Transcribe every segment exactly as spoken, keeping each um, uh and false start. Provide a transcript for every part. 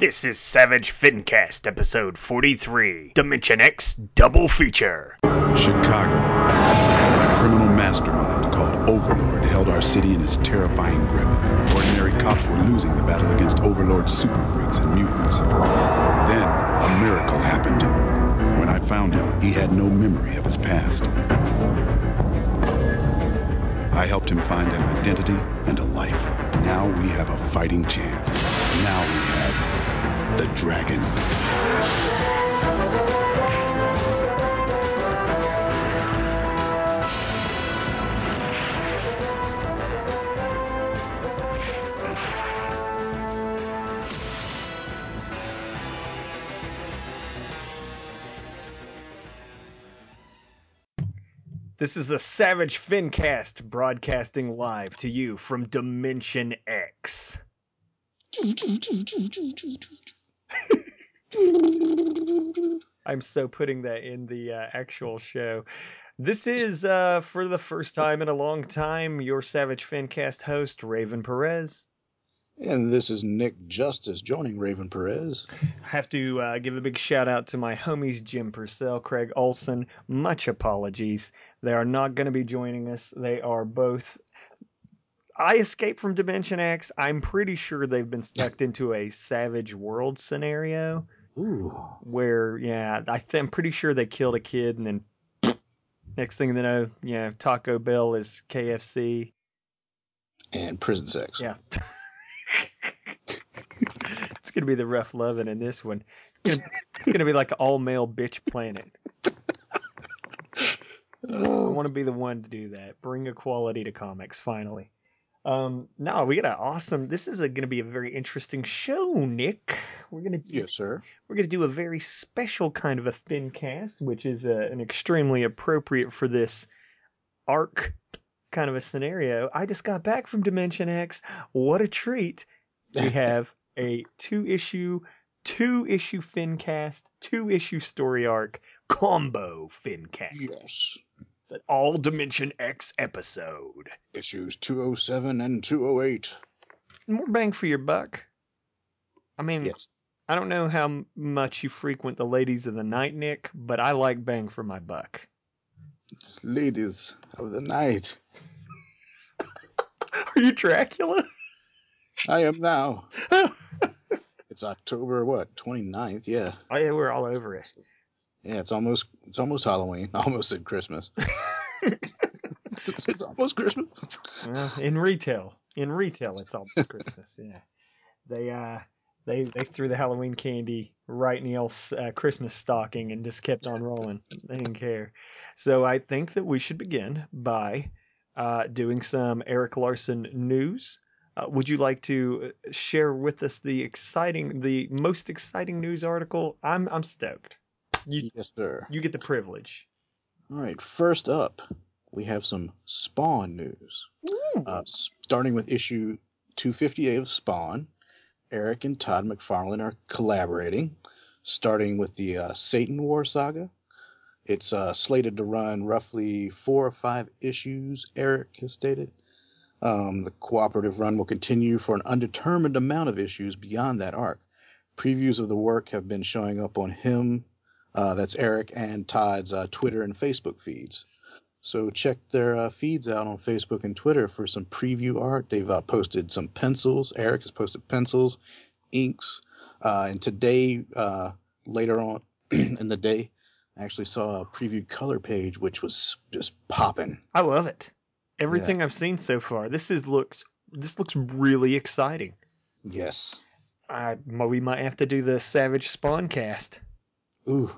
This is Savage Fancast, episode forty-three, Dimension X Double Feature. Chicago. A criminal mastermind called Overlord held our city in his terrifying grip. Ordinary cops were losing the battle against Overlord's super freaks and mutants. Then, a miracle happened. When I found him, he had no memory of his past. I helped him find an identity and a life. Now we have a fighting chance. Now we have The Dragon. This is the Savage Fancast broadcasting live to you from Dimension X. I'm so putting that in the uh, actual show. This is, uh, for the first time in a long time, your Savage Fancast host, Raven Perez. And this is Nick Justice joining Raven Perez. I have to uh, give a big shout out to my homies, Jim Purcell, Craig Olson. Much apologies. They are not going to be joining us. They are both... I escaped from Dimension X. I'm pretty sure they've been sucked into a Savage World scenario. Ooh. Where, yeah, I th- I'm pretty sure they killed a kid. And then next thing they know, you know, Taco Bell is K F C. And prison sex. Yeah. It's gonna be the rough loving in this one. It's gonna, it's gonna be like an all male bitch planet. Oh. I want to be the one to do that. Bring equality to comics finally. Um, no, we got an awesome. This is a, gonna be a very interesting show, Nick. We're gonna do, yes, sir. We're gonna do a very special kind of a fincast, which is a, an extremely appropriate for this arc kind of a scenario. I just got back from Dimension X. What a treat! We have a two-issue, two-issue Fincast, two-issue story arc combo Fincast. Yes. It's an all-Dimension X episode. Issues two oh seven and two oh eight. More bang for your buck. I mean, yes. I don't know how much you frequent the ladies of the night, Nick, but I like bang for my buck. Ladies of the night. Are you Dracula? I am now. It's October, what, twenty-ninth? Yeah. Oh, yeah, we're all over it. Yeah, it's almost it's almost Halloween. I almost said Christmas. it's, it's almost Christmas. Uh, in retail. In retail, it's almost Christmas, yeah. They uh, they they threw the Halloween candy right in the old uh, Christmas stocking and just kept on rolling. They didn't care. So I think that we should begin by uh, doing some Eric Larson news. Uh, would you like to share with us the exciting, the most exciting news article? I'm I'm stoked. You, yes, sir. You get the privilege. All right. First up, we have some Spawn news. Uh, starting with issue two fifty-eight of Spawn, Eric and Todd McFarlane are collaborating, starting with the uh, Satan War saga. It's uh, slated to run roughly four or five issues, Eric has stated. Um, the cooperative run will continue for an undetermined amount of issues beyond that arc. Previews of the work have been showing up on him, uh, that's Eric, and Todd's uh, Twitter and Facebook feeds. So check their uh, feeds out on Facebook and Twitter for some preview art. They've uh, posted some pencils. Eric has posted pencils, inks, uh, and today, uh, later on in the day, I actually saw a preview color page, which was just popping. I love it. Everything yeah. I've seen so far, this is looks this looks really exciting. Yes, I we might have to do the Savage Spawn cast. Ooh,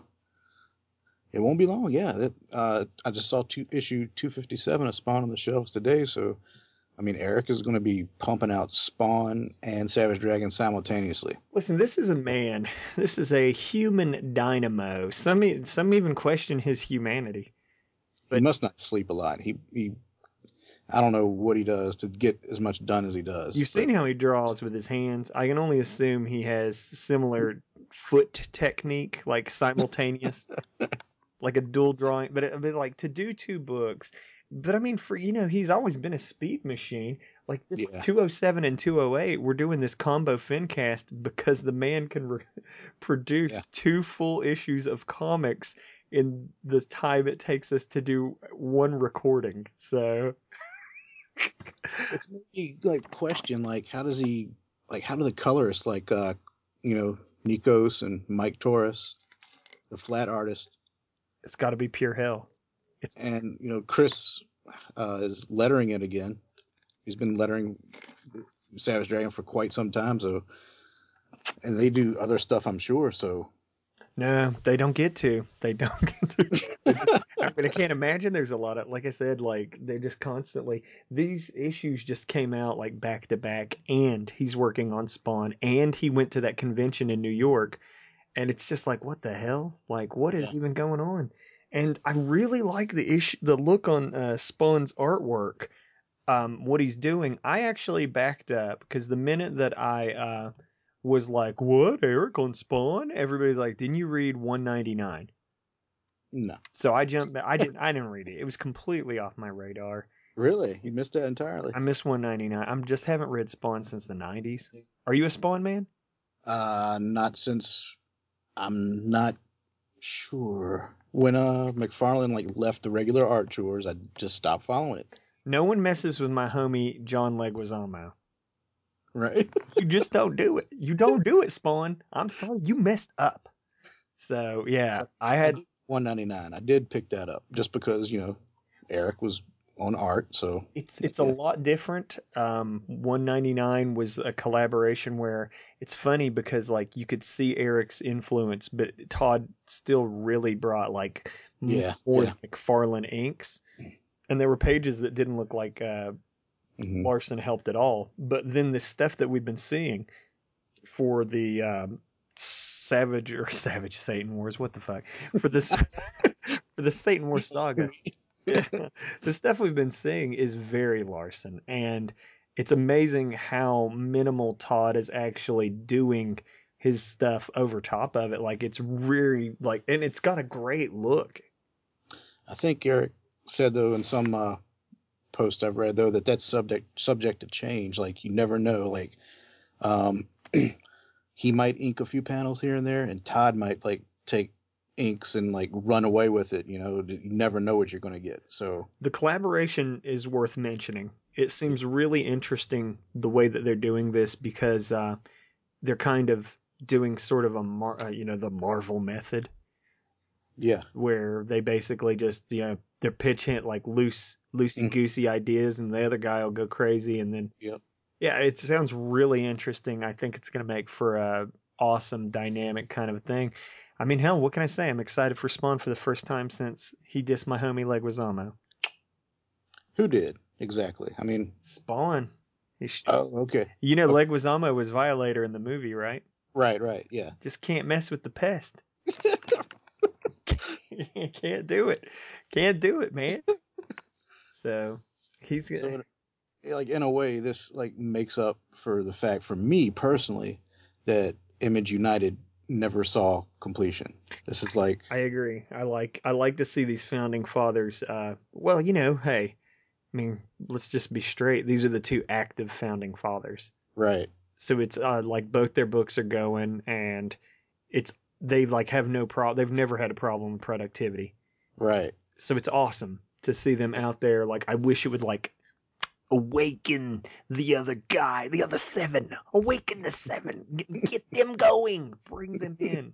it won't be long. Yeah, that, uh, I just saw two, issue two fifty-seven of Spawn on the shelves today. So, I mean, Eric is going to be pumping out Spawn and Savage Dragon simultaneously. Listen, this is a man. This is a human dynamo. Some some even question his humanity. But he must not sleep a lot. He he. I don't know what he does to get as much done as he does. You've seen how he draws with his hands. I can only assume he has similar foot technique, like simultaneous, like a dual drawing. But, it, but like to do two books. But I mean, for you know, he's always been a speed machine. Like this yeah. two oh seven and two oh eight, we're doing this combo Fincast because the man can re- produce yeah. two full issues of comics in the time it takes us to do one recording. So it's made me like question, like how does he, like how do the colorists, like uh, you know, Nikos and Mike Torres, the flat artist. It's got to be pure hell. It's and you know Chris uh, is lettering it again. He's been lettering Savage Dragon for quite some time, so and they do other stuff, I'm sure. So no, they don't get to. They don't get to. Just, I mean, I can't imagine. There's a lot of, like I said, like they're just constantly. These issues just came out like back to back, and he's working on Spawn, and he went to that convention in New York, and it's just like, what the hell? Like, what is yeah. even going on? And I really like the issue, the look on uh, Spawn's artwork. Um, what he's doing, I actually backed up because the minute that I uh, was like, what, Eric on Spawn? Everybody's like, didn't you read one ninety-nine? No. So I jumped back. I didn't, I didn't read it. It was completely off my radar. Really? You missed that entirely? I missed one ninety-nine. I just haven't read Spawn since the nineties. Are you a Spawn man? Uh, not since, I'm not sure. When uh, McFarlane like left the regular art chores, I just stopped following it. No one messes with my homie, John Leguizamo. Right. You just don't do it. You don't do it, Spawn. I'm sorry. You messed up. So, yeah, I had one ninety-nine. I did pick that up just because, you know, Eric was on art. So it's it's yeah. a lot different. Um, one ninety-nine was a collaboration where it's funny because, like, you could see Eric's influence, but Todd still really brought, like, yeah. more yeah. McFarlane inks. And there were pages that didn't look like uh, mm-hmm. Larson helped at all. But then this stuff that we've been seeing for the um, Savage or Savage Satan Wars, what the fuck? For this, for the Satan War saga, yeah. the stuff we've been seeing is very Larson. And it's amazing how minimal Todd is actually doing his stuff over top of it. Like it's really like, and it's got a great look. I think Eric said though in some uh post I've read though that that's subject subject to change. Like you never know, like um he might ink a few panels here and there, and Todd might like take inks and like run away with it. You know, you never know what you're going to get. So the collaboration is worth mentioning. It seems really interesting the way that they're doing this because uh they're kind of doing sort of a mar- uh, you know the Marvel method. Yeah, where they basically just, you know, they're pitch hint like loose, loosey-goosey mm-hmm. ideas, and the other guy will go crazy, and then yep. yeah, it sounds really interesting. I think it's going to make for a awesome dynamic kind of a thing. I mean, hell, what can I say? I'm excited for Spawn for the first time since he dissed my homie Leguizamo. Who did exactly? I mean, Spawn. Sh- oh, okay. You know, okay. Leguizamo was Violator in the movie, right? Right, right. Yeah. Just can't mess with the pest. Can't do it. Can't do it, man. So he's so, like, in a way, this like makes up for the fact for me personally that Image United never saw completion. This is like I agree. I like I like to see these founding fathers. Uh, well, you know, hey, I mean, let's just be straight. These are the two active founding fathers, right? So it's uh, like both their books are going, and it's. They like have no problem. They've never had a problem with productivity. Right. So it's awesome to see them out there. Like, I wish it would like awaken the other guy, the other seven, awaken the seven, get, get them going, bring them in.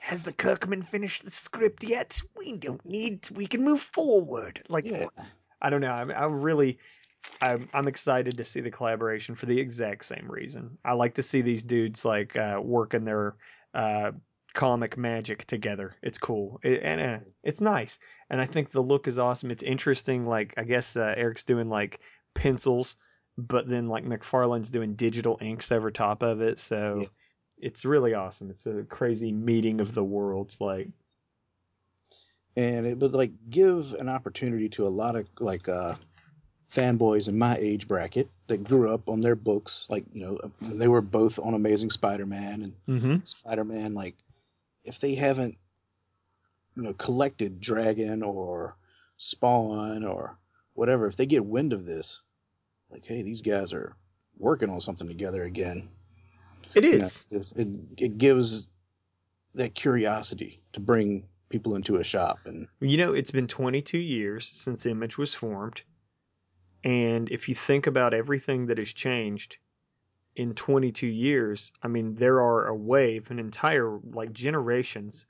Has the Kirkman finished the script yet? We don't need to, we can move forward. Like, yeah. I don't know. I, I really, I'm, I'm excited to see the collaboration for the exact same reason. I like to see these dudes like uh, working their, Uh, comic magic together. It's cool. It, and uh, it's nice. And I think the look is awesome. It's interesting. Like, I guess uh, Eric's doing like pencils, but then like McFarlane's doing digital inks over top of it. So yeah. It's really awesome. It's a crazy meeting of the worlds. Like, and it would like give an opportunity to a lot of like uh, fanboys in my age bracket that grew up on their books, like, you know, they were both on Amazing Spider-Man and mm-hmm. Spider-Man. Like, if they haven't, you know, collected Dragon or Spawn or whatever, if they get wind of this, like, hey, these guys are working on something together again. It is. You know, it, it, it gives that curiosity to bring people into a shop. And you know, it's been twenty-two years since Image was formed. And if you think about everything that has changed in twenty-two years, I mean, there are a wave, an entire, like, generations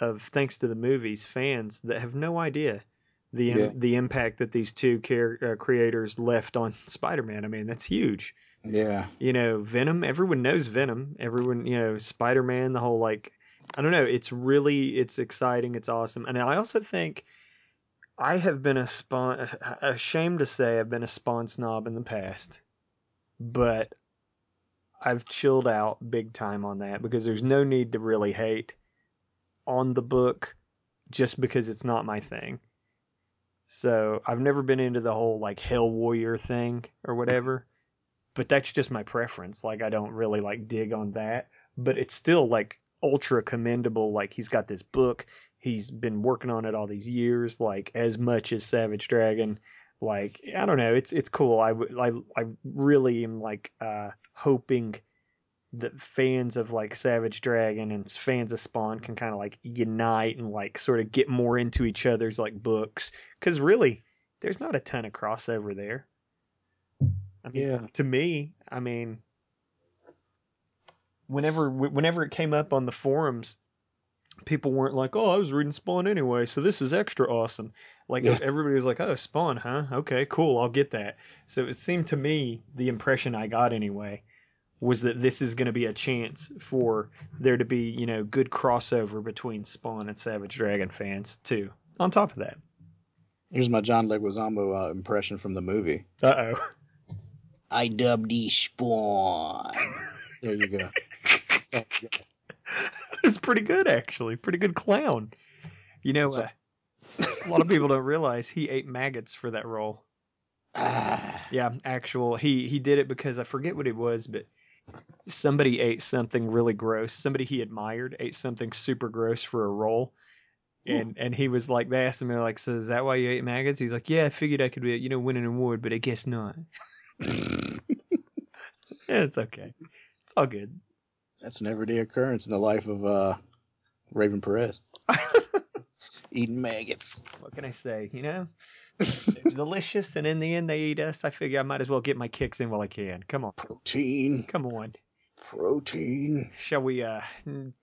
of, thanks to the movies, fans that have no idea the yeah. um, the impact that these two care, uh, creators left on Spider-Man. I mean, that's huge. Yeah. You know, Venom, everyone knows Venom. Everyone, you know, Spider-Man, the whole, like, I don't know. It's really, it's exciting. It's awesome. And I also think I have been a Spawn, ashamed to say I've been a Spawn snob in the past, but I've chilled out big time on that because there's no need to really hate on the book just because it's not my thing. So I've never been into the whole like Hell Warrior thing or whatever, but that's just my preference. Like, I don't really like dig on that, but it's still like ultra commendable. Like, he's got this book, he's been working on it all these years, like as much as Savage Dragon. Like, I don't know. It's, it's cool. I, w- I, I really am like, uh, hoping that fans of like Savage Dragon and fans of Spawn can kind of like unite and like sort of get more into each other's like books. Cause really there's not a ton of crossover there. I mean, yeah. To me, I mean, whenever, whenever it came up on the forums, people weren't like, oh, I was reading Spawn anyway, so this is extra awesome. Like, yeah. Everybody was like, oh, Spawn, huh? Okay, cool, I'll get that. So it seemed to me, the impression I got anyway, was that this is going to be a chance for there to be, you know, good crossover between Spawn and Savage Dragon fans, too. On top of that. Here's my John Leguizamo uh, impression from the movie. Uh-oh. I dubbed E Spawn. There you go. There you go. It's pretty good, actually. Pretty good clown. You know, uh, a lot of people don't realize he ate maggots for that role. Ah. Yeah, actual. He he did it because I forget what it was, but somebody ate something really gross. Somebody he admired ate something super gross for a role. And Ooh. and he was like, they asked him, they're like, so is that why you ate maggots? He's like, yeah, I figured I could be, you know, win an award, but I guess not. Yeah, it's okay. It's all good. That's an everyday occurrence in the life of uh, Raven Perez. Eating maggots. What can I say? You know, delicious. And in the end, they eat us. I figure I might as well get my kicks in while I can. Come on. Protein. Come on. Protein. Shall we uh,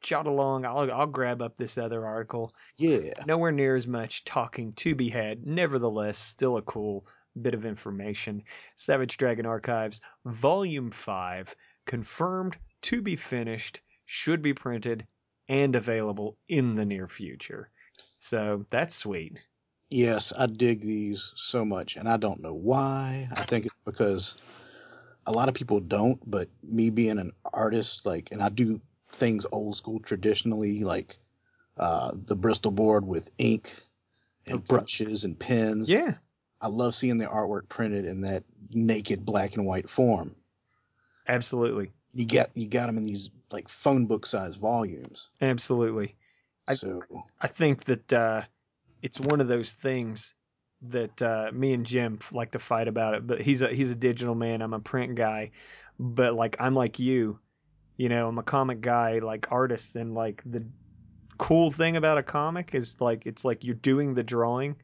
jot along? I'll, I'll grab up this other article. Yeah. Nowhere near as much talking to be had. Nevertheless, still a cool bit of information. Savage Dragon Archives, Volume five, confirmed to be finished, should be printed, and available in the near future. So that's sweet. Yes, I dig these so much, and I don't know why. I think it's because a lot of people don't, but me being an artist, like, and I do things old school traditionally, like uh, the Bristol board with ink and okay. brushes and pens. Yeah. I love seeing the artwork printed in that naked black and white form. Absolutely. You got you got them in these like phone book size volumes. Absolutely. I, so. I think that uh, it's one of those things that uh, me and Jim like to fight about it. But he's a he's a digital man. I'm a print guy. But like I'm like you, you know, I'm a comic guy, like artist. And like the cool thing about a comic is like it's like you're doing the drawing,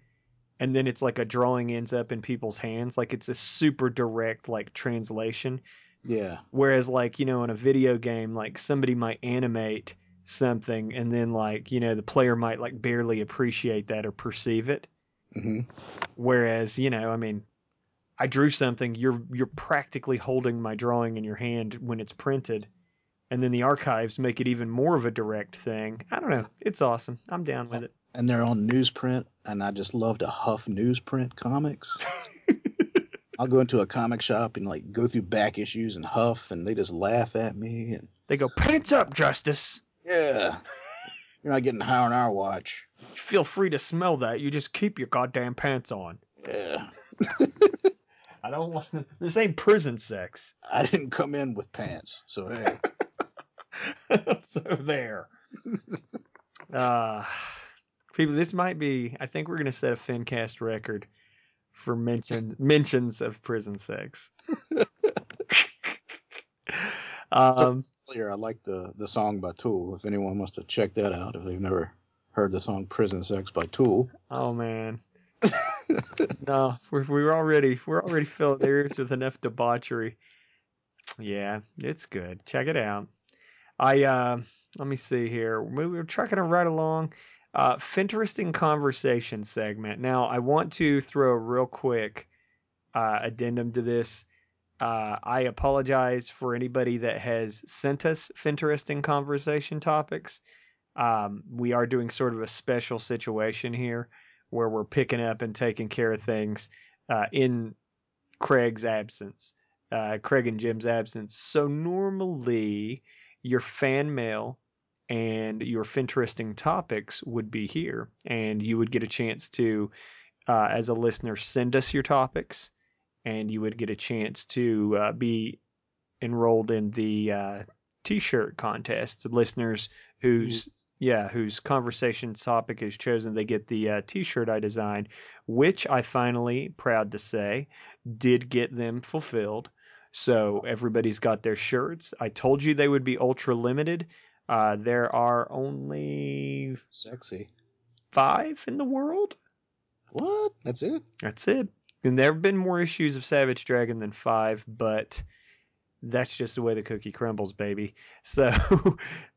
and then it's like a drawing ends up in people's hands. Like it's a super direct like translation. Yeah. Whereas like, you know, in a video game, like somebody might animate something and then like, you know, the player might like barely appreciate that or perceive it. Mm-hmm. Whereas, you know, I mean, I drew something, you're, you're practically holding my drawing in your hand when it's printed. And then the archives make it even more of a direct thing. I don't know. It's awesome. I'm down with it. And they're on newsprint, and I just love to huff newsprint comics. I'll go into a comic shop and like go through back issues and huff, and they just laugh at me. And they go, "Pants up, Justice." Yeah, you're not getting high on our watch. Feel free to smell that. You just keep your goddamn pants on. Yeah. I don't want this. Ain't prison sex. I didn't come in with pants, so hey. So there. Uh people, this might be. I think we're gonna set a Fincast record for mention, mentions of prison sex. um, earlier, I like the, the song by Tool. If anyone wants to check that out, if they've never heard the song Prison Sex by Tool. Oh, man. No, we're, we're already we're already filling their ears with enough debauchery. Yeah, it's good. Check it out. I uh, let me see here. We were trucking it right along. Uh, Finteresting conversation segment. Now, I want to throw a real quick uh, addendum to this. Uh, I apologize for anybody that has sent us Finteresting conversation topics. Um, we are doing sort of a special situation here, where we're picking up and taking care of things uh, in Craig's absence, uh, Craig and Jim's absence. So normally your fan mail and your Finteresting topics would be here, and you would get a chance to, uh, as a listener, send us your topics, and you would get a chance to uh, be enrolled in the uh, T-shirt contest. Listeners whose yeah whose conversation topic is chosen, they get the uh, T-shirt I designed, which I finally, proud to say, did get them fulfilled. So everybody's got their shirts. I told you they would be ultra limited. Uh, there are only sexy five in the world. What? That's it. That's it. And there have been more issues of Savage Dragon than five, but that's just the way the cookie crumbles, baby. So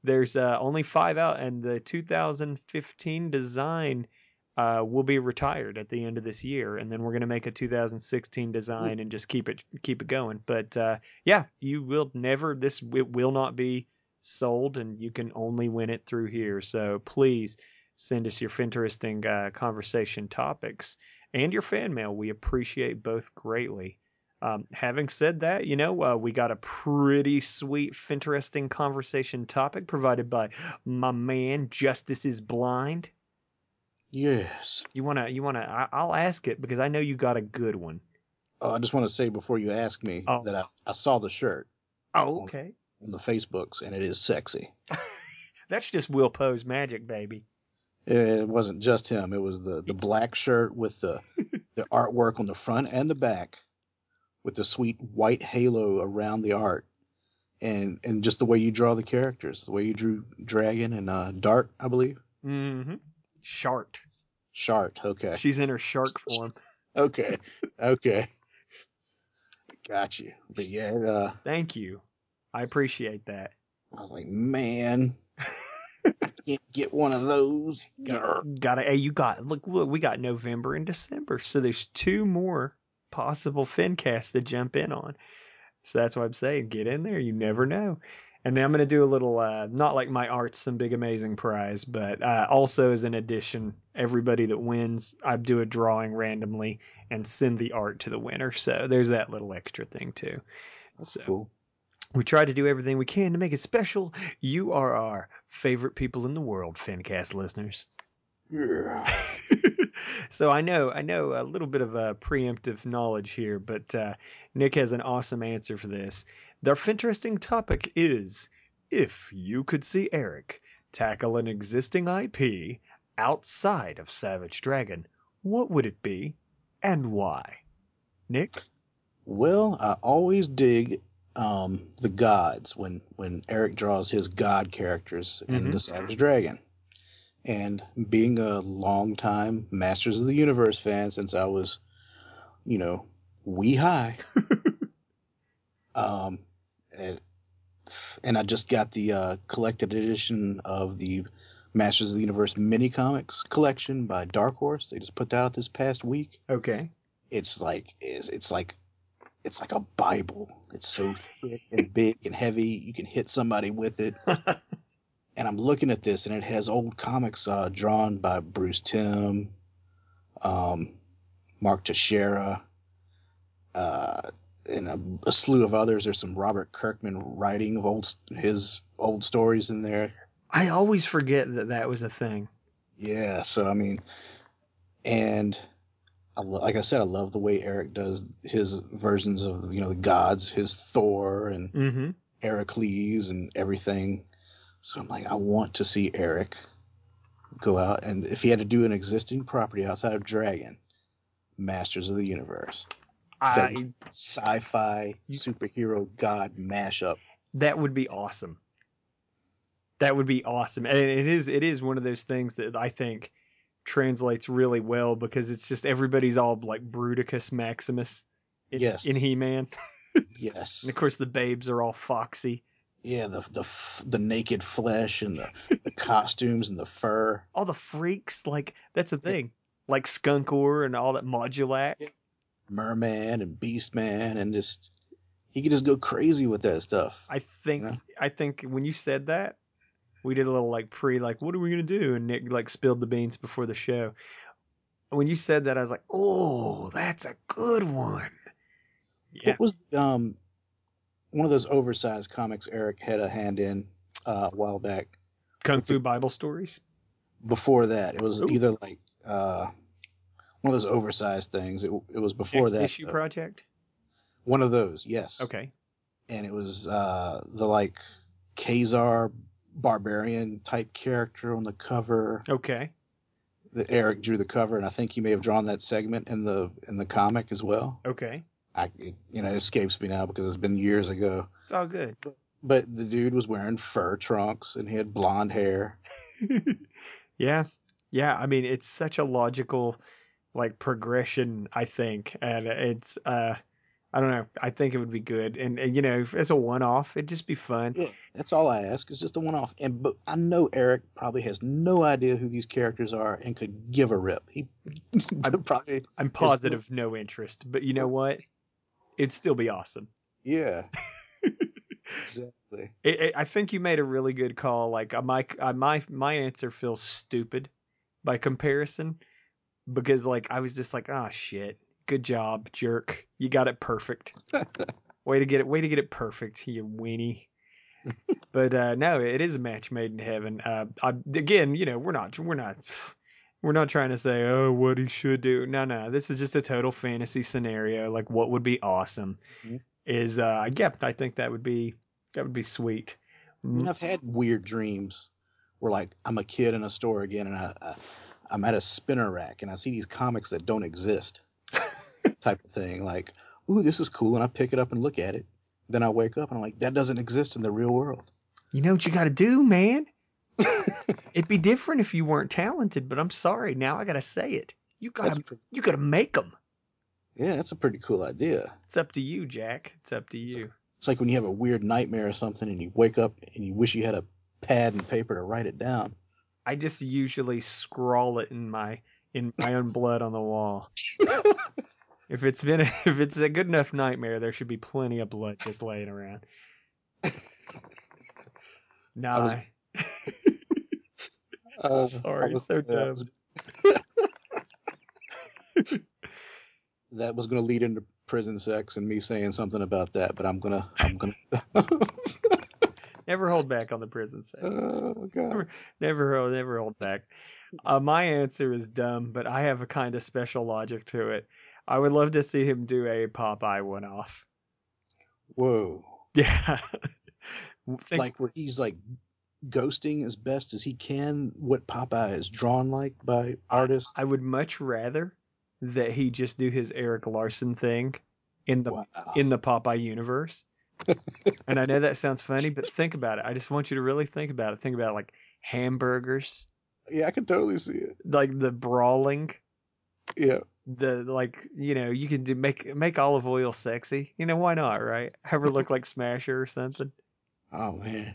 there's uh, only five out, and the two thousand fifteen design uh, will be retired at the end of this year, and then we're going to make a two thousand sixteen design and just keep it keep it going. But uh, yeah, you will never. This it will not be sold, and you can only win it through here. So please send us your Finteresting uh, conversation topics and your fan mail. We appreciate both greatly. Um, having said that, you know, uh, we got a pretty sweet, Finteresting conversation topic provided by my man, Justice is Blind. Yes. You want to, you want to, I'll ask it because I know you got a good one. Oh, I just want to say before you ask me oh. that I, I saw the shirt. Oh, okay. On, on the Facebooks, and it is sexy. That's just Will Poe's magic, baby. It wasn't just him. It was the, the black shirt with the, the artwork on the front and the back, with the sweet white halo around the art, and and just the way you draw the characters, the way you drew Dragon and uh, Dart, I believe. Mm-hmm. Shark. Shark, okay. She's in her shark form. okay, okay. Got you. But yeah. Uh, Thank you. I appreciate that. I was like, man, I can't get one of those. Got, got it. Hey, you got, look, look, we got November and December, so there's two more possible Fincast to jump in on. So that's what I'm saying. Get in there. You never know. And now I'm going to do a little, uh, not like my art's some big amazing prize, but uh, also as an addition, everybody that wins, I do a drawing randomly and send the art to the winner. So there's that little extra thing too. That's so cool. We try to do everything we can to make it special. You are our favorite people in the world, Fincast listeners. Yeah. So I know I know a little bit of a preemptive knowledge here, but uh, Nick has an awesome answer for this. Their Finteresting topic is, if you could see Eric tackle an existing I P outside of Savage Dragon, what would it be and why? Nick? Well, I always dig um, the gods when, when Eric draws his god characters in mm-hmm. the Savage Dragon. And being a long-time Masters of the Universe fan since I was, you know, wee high. um, and, and I just got the uh, collected edition of the Masters of the Universe mini-comics collection by Dark Horse. They just put that out this past week. Okay. It's like, it's, it's like, it's like a Bible. It's so thick and big and heavy. You can hit somebody with it. And I'm looking at this, and it has old comics uh, drawn by Bruce Timm, um, Mark Teixeira, uh, and a, a slew of others. There's some Robert Kirkman writing of old his old stories in there. I always forget that that was a thing. Yeah, so I mean, and I lo- like I said, I love the way Eric does his versions of, you know, the gods, his Thor and mm-hmm. Heracles and everything. So I'm like, I want to see Eric go out, and if he had to do an existing property outside of Dragon, Masters of the Universe. I, sci-fi superhero god mashup. That would be awesome. That would be awesome. And it is it is one of those things that I think translates really well, because it's just everybody's all like Bruticus Maximus in, yes. in He-Man. Yes. And of course the babes are all foxy. Yeah, the the the naked flesh and the, the costumes and the fur. All the freaks, like that's a thing. Like Skunk Or and all that, Modulac. Yeah. Merman and Beastman, and just he could just go crazy with that stuff. I think you know? I think when you said that, we did a little like pre like what are we gonna do? And Nick like spilled the beans before the show. When you said that, I was like, oh, that's a good one. Yeah. What was um one of those oversized comics Eric had a hand in uh, a while back? Kung Fu Bible Stories. Before that, it was Ooh. either like uh one of those oversized things. It, it was before Next that issue uh, project. One of those, yes. Okay. And it was uh, the like Khazar barbarian type character on the cover. Okay. That Eric drew the cover, and I think he may have drawn that segment in the in the comic as well. Okay. I it, you know it escapes me now because it's been years ago. It's all good. But, but the dude was wearing fur trunks and he had blonde hair. Yeah, yeah. I mean, it's such a logical. Like progression, I think, and it's uh, I don't know. I think it would be good, and, and you know, as a one-off, it'd just be fun. Yeah, that's all I ask. It's just a one-off, and but I know Eric probably has no idea who these characters are and could give a rip. He I'm, probably I'm positive is, no interest, but you know what? It'd still be awesome. Yeah, exactly. It, it, I think you made a really good call. Like uh, my uh, my my answer feels stupid by comparison. Because, like, I was just like, ah, oh, shit. Good job, jerk. You got it perfect. way to get it. Way to get it perfect, you weenie. But uh, no, it is a match made in heaven. Uh, I, again, you know, we're not, we're not, we're not trying to say, oh, what he should do. No, no, this is just a total fantasy scenario. Like, what would be awesome mm-hmm. is, uh, yeah, I think that would be that would be sweet. And I've had weird dreams where, like, I'm a kid in a store again, and I. I I'm at a spinner rack and I see these comics that don't exist type of thing. Like, ooh, this is cool. And I pick it up and look at it. Then I wake up and I'm like, that doesn't exist in the real world. You know what you got to do, man? It'd be different if you weren't talented, but I'm sorry. Now I got to say it. You got to, pretty- you got to make them. Yeah. That's a pretty cool idea. It's up to you, Jack. It's up to you. It's, it's like when you have a weird nightmare or something and you wake up and you wish you had a pad and paper to write it down. I just usually scrawl it in my in my own blood on the wall. If it's been a, if it's a good enough nightmare, there should be plenty of blood just laying around. Nah, I was, uh, sorry, I was, so dumb. Was, that was going to lead into prison sex and me saying something about that, but I'm gonna I'm gonna. Never hold back on the prison sex. Oh, God. Never, never, never hold back. Uh, my answer is dumb, but I have a kind of special logic to it. I would love to see him do a Popeye one-off. Whoa. Yeah. Think, like where he's like ghosting as best as he can what Popeye is drawn like by artists. I would much rather that he just do his Eric Larson thing in the wow. in the Popeye universe. And I know that sounds funny, but think about it. I just want you to really think about it. Think about it, like hamburgers. Yeah, I can totally see it. Like the brawling. Yeah. The like, you know, you can do make make olive oil sexy. You know, why not, right? Have her look like Smasher or something. Oh man.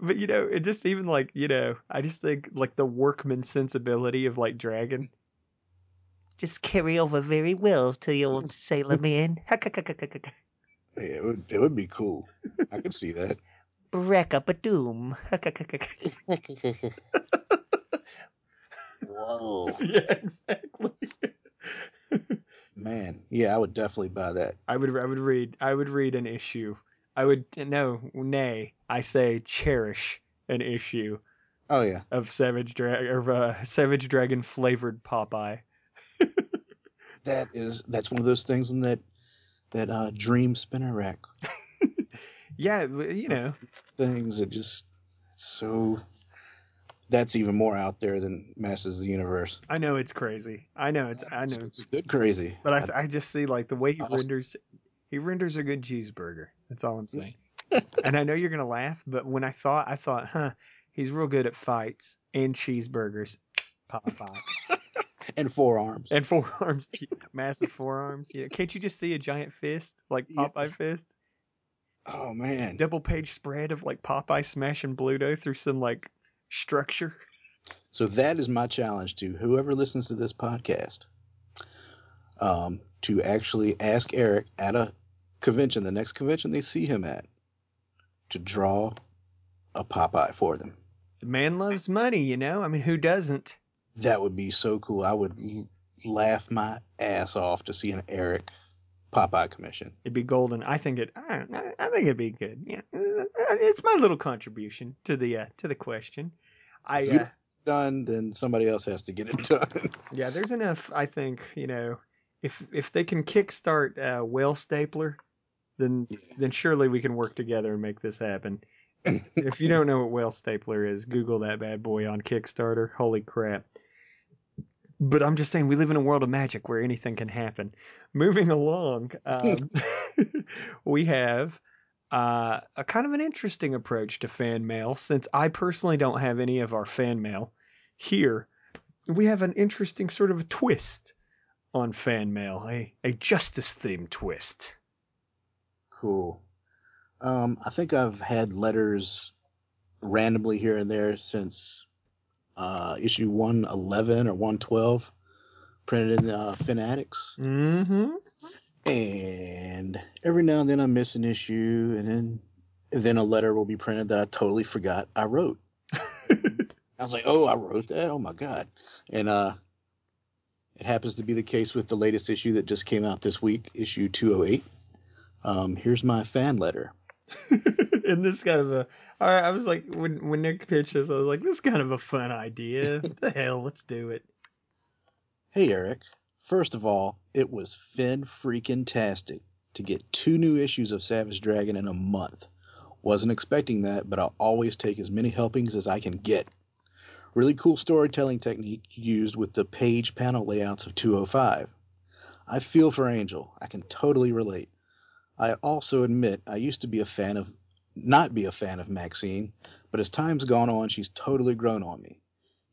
But you know, it just even like, you know, I just think like the workman sensibility of like Dragon. Just carry over very well to your old sailor man. Yeah, it would, it would be cool. I could see that. Baraka-ba-doom. Whoa. Yeah, exactly. Man, yeah, I would definitely buy that. I would, I would read, I would read an issue. I would no, nay, I say cherish an issue. Oh yeah, of Savage Dragon, of uh, Savage Dragon flavored Popeye. That is, that's one of those things in that. That uh, dream spinner rack. Yeah, you know. Things that just so that's even more out there than Masters of the Universe. I know it's crazy. I know it's I know it's, it's good crazy. But I, I I just see like the way he awesome. renders he renders a good cheeseburger. That's all I'm saying. And I know you're gonna laugh, but when I thought I thought, huh, he's real good at fights and cheeseburgers. Popeye. And forearms. And forearms. Massive forearms. Yeah. Can't you just see a giant fist? Like Popeye yeah. fist? Oh, man. Double page spread of like Popeye smashing Bluto through some like structure. So that is my challenge to whoever listens to this podcast, um, to actually ask Eric at a convention, the next convention they see him at, to draw a Popeye for them. The man loves money, you know? I mean, who doesn't? That would be so cool. I would laugh my ass off to see an Eric Popeye commission. It'd be golden. I think it. I, don't know, I think it'd be good. Yeah, it's my little contribution to the uh, to the question. I if you uh, done. Then somebody else has to get it done. Yeah, there's enough. I think you know, if if they can kickstart uh, Whale Stapler, then yeah. then surely we can work together and make this happen. If you don't know what Whale Stapler is, Google that bad boy on Kickstarter. Holy crap. But I'm just saying, we live in a world of magic where anything can happen. Moving along, um, we have uh, a kind of an interesting approach to fan mail. Since I personally don't have any of our fan mail here, we have an interesting sort of a twist on fan mail, a, a justice-themed twist. Cool. Um, I think I've had letters randomly here and there since uh, issue one eleven or one twelve, printed in the uh, Fanatics. Mm-hmm. And every now and then I miss an issue, and then and then a letter will be printed that I totally forgot I wrote. I was like, oh, I wrote that? Oh, my God. And uh, it happens to be the case with the latest issue that just came out this week, issue two oh eight. Um, here's my fan letter. And this kind of a, all right, I was like, when when Nick pitched this, I was like, this is kind of a fun idea. What the hell, let's do it. Hey, Eric. First of all, it was fin freaking tastic to get two new issues of Savage Dragon in a month. Wasn't expecting that, but I'll always take as many helpings as I can get. Really cool storytelling technique used with the page panel layouts of two oh five. I feel for Angel. I can totally relate. I also admit I used to be a fan of, not be a fan of Maxine, but as time's gone on, she's totally grown on me.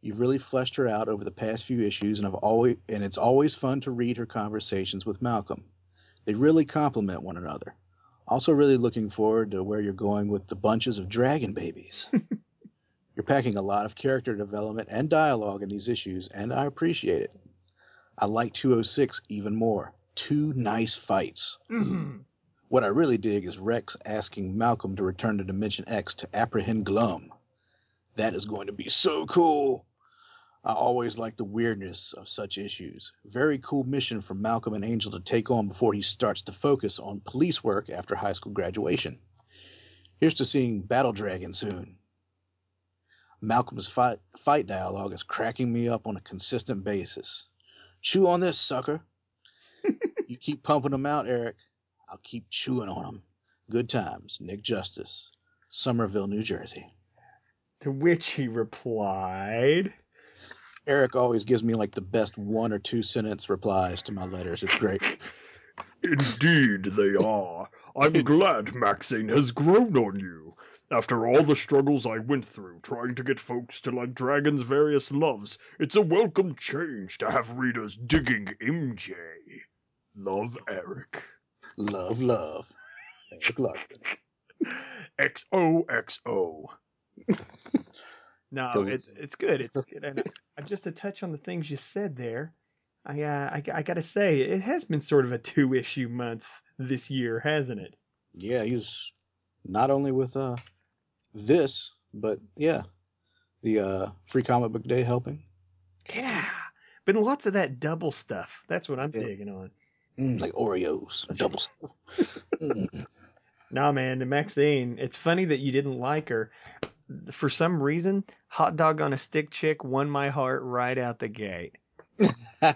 You've really fleshed her out over the past few issues, and I've always, and it's always fun to read her conversations with Malcolm. They really complement one another. Also really looking forward to where you're going with the bunches of dragon babies. You're packing a lot of character development and dialogue in these issues, and I appreciate it. I like two oh six even more. Two nice fights. Mm-hmm. What I really dig is Rex asking Malcolm to return to Dimension X to apprehend Glum. That is going to be so cool. I always like the weirdness of such issues. Very cool mission for Malcolm and Angel to take on before he starts to focus on police work after high school graduation. Here's to seeing Battle Dragon soon. Malcolm's fight, fight dialogue is cracking me up on a consistent basis. Chew on this, sucker. You keep pumping them out, Eric. I'll keep chewing on them. Good times. Nick Justice. Somerville, New Jersey. To which he replied. Eric always gives me like the best one or two sentence replies to my letters. It's great. Indeed they are. I'm glad Maxine has grown on you. After all the struggles I went through trying to get folks to like Dragon's various loves, it's a welcome change to have readers digging M J. Love, Eric. Love, love. Eric Larson. X O X O. No, it's it's good. It's good. And I, just to touch on the things you said there, I uh, I, I got to say, it has been sort of a two-issue month this year, hasn't it? Yeah, he's not only with uh this, but yeah, the uh, Free Comic Book Day helping. Yeah, been lots of that double stuff. That's what I'm yeah. digging on. Mm, like Oreos, doubles. mm. Nah, man, the Maxine, it's funny that you didn't like her. For some reason, Hot Dog on a Stick Chick won my heart right out the gate. I,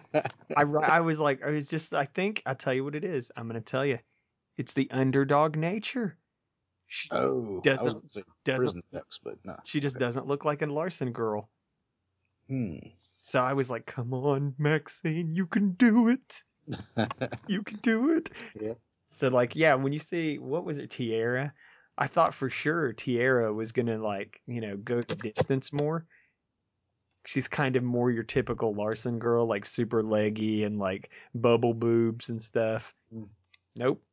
I was like, I was just, I think, I'll tell you what it is. I'm going to tell you. It's the underdog nature. She oh, doesn't doesn't sex, but no. She just okay. doesn't look like a Larson girl. Hmm. So I was like, "Come on, Maxine, you can do it. You can do it." Yeah. So like, yeah, when you see what was it, Tiara? I thought for sure Tiara was gonna like, you know, go the distance more. She's kind of more your typical Larson girl, like super leggy and like bubble boobs and stuff. Nope.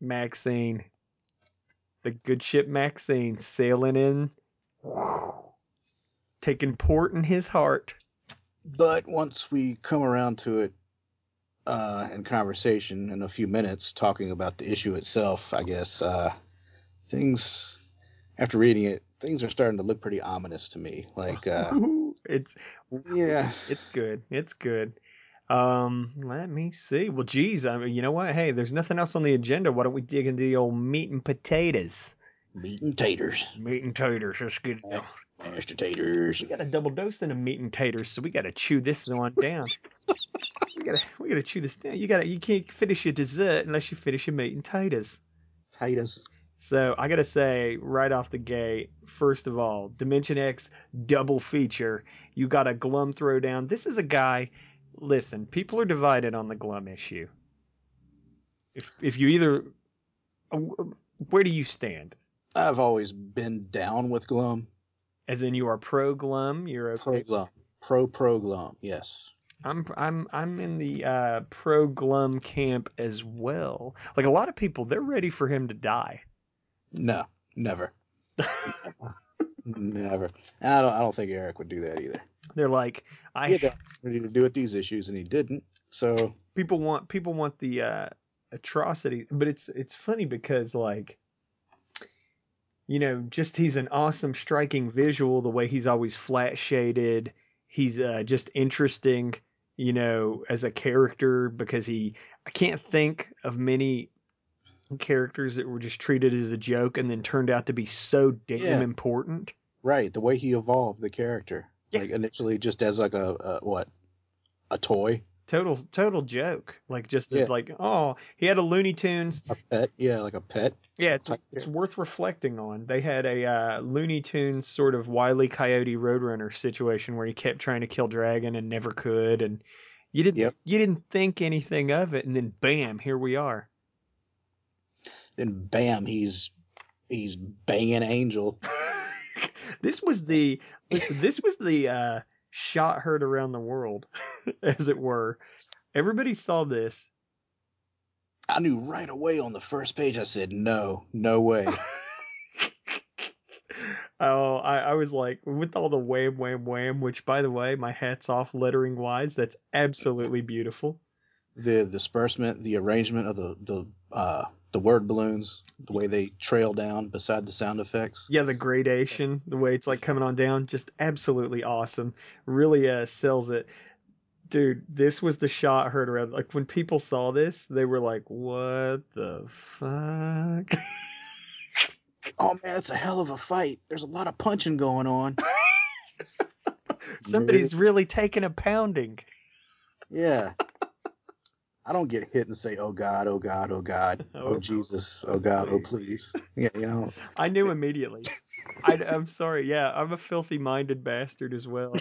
Maxine. The good ship Maxine sailing in. Taking port in his heart. But once we come around to it uh, in conversation in a few minutes, talking about the issue itself, I guess, uh, things, after reading it, things are starting to look pretty ominous to me. Like... Uh, It's yeah, it's good. It's good. Um, let me see. Well, geez, I mean, you know what? Hey, there's nothing else on the agenda. Why don't we dig into the old meat and potatoes? Meat and taters. Meat and taters. Let's get it down. Master taters. We got a double dose in a meat and taters, so we got to chew this one down. we gotta, we gotta chew this down. You gotta, you can't finish your dessert unless you finish your meat and taters. Taters. So I got to say right off the gate, first of all, Dimension X double feature. You got a Glum throwdown. This is a guy. Listen, people are divided on the Glum issue. If if you either, where do you stand? I've always been down with Glum. As in, you are pro Glum. You're okay. Pro Glum. Pro pro Glum. Yes. I'm I'm I'm in the uh, pro Glum camp as well. Like a lot of people, they're ready for him to die. No, never, never. And I don't. I don't think Eric would do that either. They're like, I he had the opportunity to do with these issues, and he didn't. So people want people want the uh, atrocity, but it's it's funny because like, you know, just he's an awesome, striking visual. The way he's always flat shaded. He's uh, just interesting, you know, as a character because he. I can't think of many characters that were just treated as a joke and then turned out to be so damn yeah. important. Right, the way he evolved the character, yeah. like initially just as like a, a what, a toy, total total joke, like just yeah. like oh he had a Looney Tunes, a pet, yeah, like a pet. Yeah, it's it's worth reflecting on. They had a uh, Looney Tunes sort of Wile E. Coyote Roadrunner situation where he kept trying to kill Dragon and never could, and you didn't yep. you didn't think anything of it, and then bam, here we are. Then bam, he's he's banging Angel. This was the listen, this was the uh, shot heard around the world, as it were. Everybody saw this. I knew right away on the first page. I said, "No, no way." oh, I, I was like, with all the wham, wham, wham. Which, by the way, my hat's off lettering wise. That's absolutely beautiful. The disbursement, the arrangement of the the. Uh, The word balloons, the way they trail down beside the sound effects. Yeah, the gradation, the way it's like coming on down, just absolutely awesome. Really uh, sells it. Dude, this was the shot heard around. Like when people saw this, they were like, what the fuck? Oh man, it's a hell of a fight. There's a lot of punching going on. Somebody's really taking a pounding. Yeah. I don't get hit and say, "Oh God, oh God, oh God, oh, oh Jesus, oh God, please. oh please." Yeah, you know. I knew immediately. I, I'm sorry. Yeah, I'm a filthy-minded bastard as well.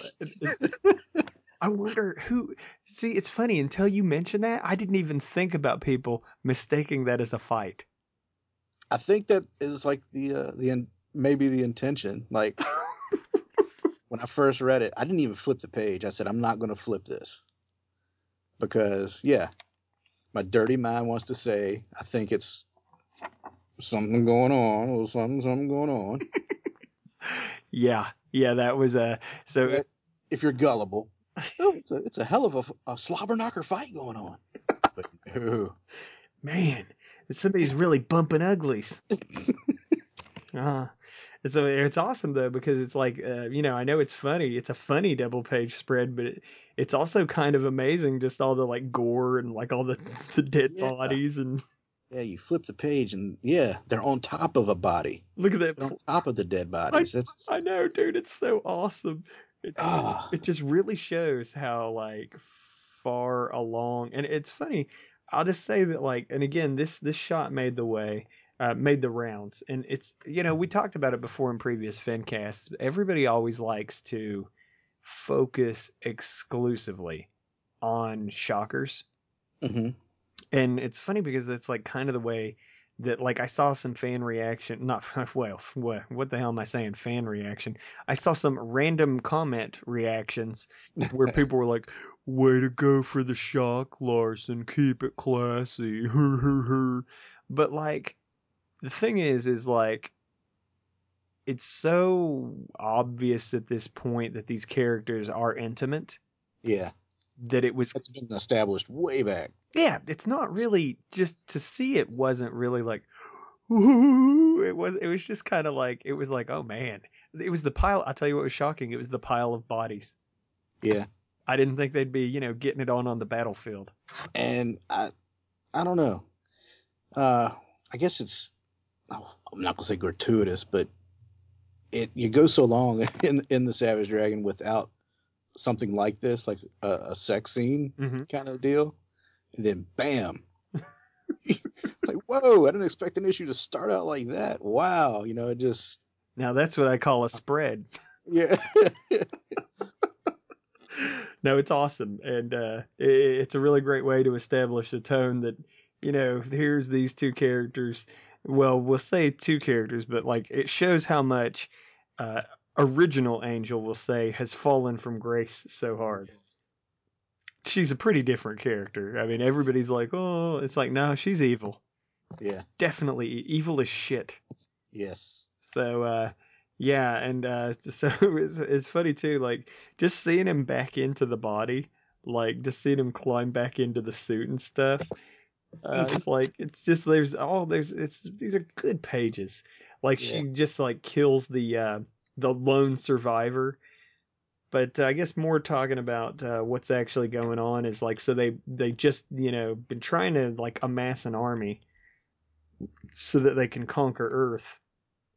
I wonder who. See, it's funny. Until you mentioned that, I didn't even think about people mistaking that as a fight. I think that is like the uh, the maybe the intention. Like when I first read it, I didn't even flip the page. I said, "I'm not going to flip this," because yeah. My dirty mind wants to say, I think it's something going on or something, something going on. yeah. Yeah, that was a... So if, if you're gullible, oh, it's, a, it's a hell of a, a slobber knocker fight going on. But, oh, man, somebody's really bumping uglies. uh, it's, it's awesome, though, because it's like, uh, you know, I know it's funny. It's a funny double-page spread, but... It, It's also kind of amazing, just all the like gore and like all the, the dead yeah. bodies and yeah. You flip the page and yeah, they're on top of a body. Look at that, they're on top of the dead bodies. I, That's I know, dude. It's so awesome. It, oh. it just really shows how like far along. And it's funny. I'll just say that like, and again, this this shot made the way. uh, made the rounds. And it's, you know, we talked about it before in previous FinCasts. Everybody always likes to focus exclusively on shockers. Mm-hmm. And it's funny because that's like kind of the way that, like, I saw some fan reaction, not, well, what, what the hell am I saying? Fan reaction. I saw some random comment reactions where people were like, way to go for the shock, Larson, keep it classy. But like, the thing is, is like, it's so obvious at this point that these characters are intimate. Yeah. That it was, it's been established way back. Yeah, it's not really, just to see it wasn't really like, ooh, it was, it was just kind of like, it was like, oh man, it was the pile. I'll tell you what was shocking. It was the pile of bodies. Yeah. I didn't think they'd be, you know, getting it on on the battlefield. And I, I don't know. Uh, I guess it's, oh, I'm not gonna say gratuitous, but it, you go so long in, in the Savage Dragon without something like this, like a, a sex scene mm-hmm. kind of deal. And then bam, like, whoa, I didn't expect an issue to start out like that. Wow. You know, it just, now that's what I call a spread. Yeah. No, it's awesome. And, uh, it, it's a really great way to establish a tone that, you know, here's these two characters. Well, we'll say two characters, but like, it shows how much, uh, original Angel, we'll say, has fallen from grace so hard. She's a pretty different character. I mean, everybody's like, oh, it's like, no, she's evil. Yeah. Definitely evil as shit. Yes. So, uh, yeah. And, uh, so it's, it's funny too, like just seeing him back into the body, like just seeing him climb back into the suit and stuff. Uh, it's like, it's just, there's all, oh, there's, it's, these are good pages. Like yeah. She just like kills the, uh, the lone survivor. But uh, I guess more talking about uh, what's actually going on is like, so they, they just, you know, been trying to like amass an army so that they can conquer Earth.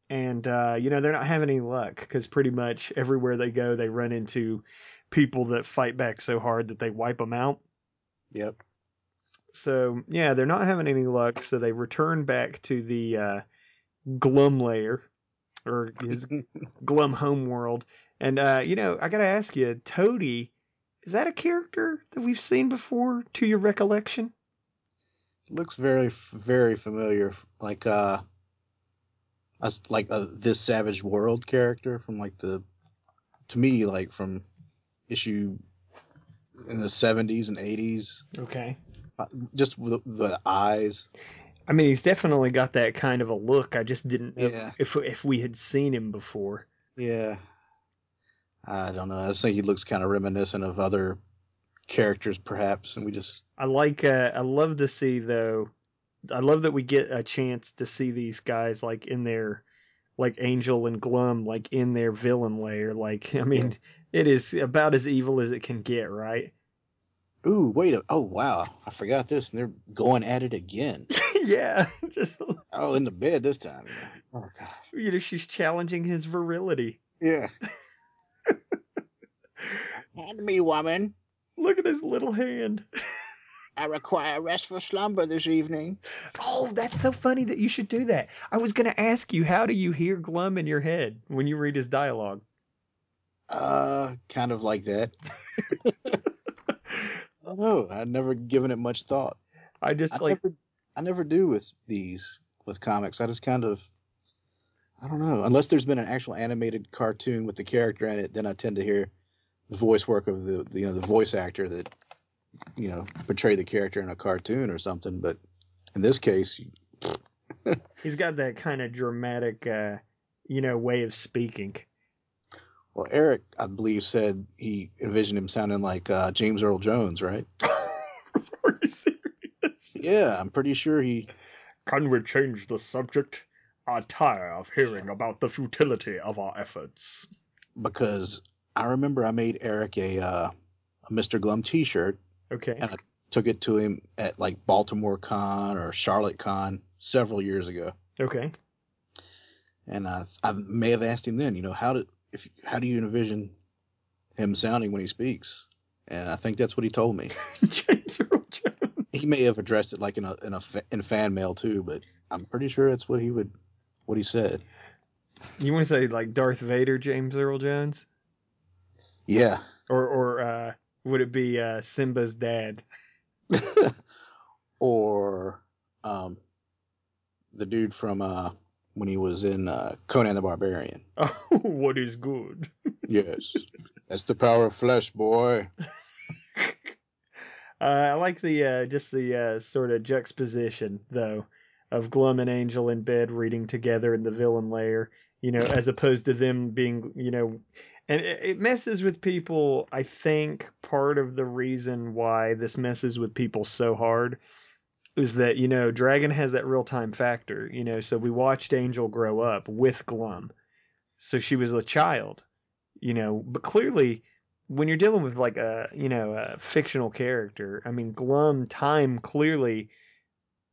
And, uh, you know, they're not having any luck because pretty much everywhere they go, they run into people that fight back so hard that they wipe them out. Yep. So, yeah, they're not having any luck. So they return back to the uh, Glum lair or his Glum homeworld. And, uh, you know, I got to ask you, Toadie, is that a character that we've seen before to your recollection? Looks very, very familiar. Like, uh, like uh, this Savage World character from like the, to me, like from issue in the seventies and eighties. Okay. Uh, just with the eyes. I mean, he's definitely got that kind of a look. I just didn't know yeah. if, if we had seen him before. Yeah. I don't know. I just think he looks kind of reminiscent of other characters, perhaps. And we just, I like, uh, I love to see though. I love that we get a chance to see these guys like in their, like Angel and Glum, like in their villain lair. Like, I mean, yeah. It is about as evil as it can get, right? Ooh, wait a, oh, wow. I forgot this. And they're going at it again. Yeah. Just, oh, in the bed this time. Oh gosh. You know, she's challenging his virility. Yeah. Hand me, woman. Look at his little hand. I require restful slumber this evening. Oh, that's so funny that you should do that. I was going to ask you, how do you hear Glum in your head when you read his dialogue? Uh, kind of like that. I don't know. I've never given it much thought. I just I like... Never, I never do with these, with comics. I just kind of... I don't know. Unless there's been an actual animated cartoon with the character in it, then I tend to hear the voice work of the, the you know the voice actor that you know portrayed the character in a cartoon or something. But in this case, he's got that kind of dramatic, uh, you know, way of speaking. Well, Eric, I believe, said he envisioned him sounding like uh, James Earl Jones, right? Are you serious? Yeah, I'm pretty sure he. Can we change the subject? I tire of hearing about the futility of our efforts. Because I remember I made Eric a, uh, a Mister Glum t-shirt. Okay. And I took it to him at like Baltimore Con or Charlotte Con several years ago. Okay. And I, I may have asked him then, you know, how did, if, how do you envision him sounding when he speaks? And I think that's what he told me. James Earl Jones. He may have addressed it like in a, in a, in fan mail too, but. I'm pretty sure that's what he would, what he said. You want to say like Darth Vader, James Earl Jones? Yeah. Or or uh, would it be uh, Simba's dad? Or um, the dude from uh, when he was in uh, Conan the Barbarian. Oh, what is good? Yes. That's the power of flesh, boy. uh, I like the uh, just the uh, sort of juxtaposition, though, of Glum and Angel in bed reading together in the villain lair, you know, as opposed to them being, you know... And it messes with people. I think part of the reason why this messes with people so hard is that, you know, Dragon has that real time factor, you know, so we watched Angel grow up with Glum. So she was a child, you know, but clearly when you're dealing with like a, you know, a fictional character, I mean, Glum time clearly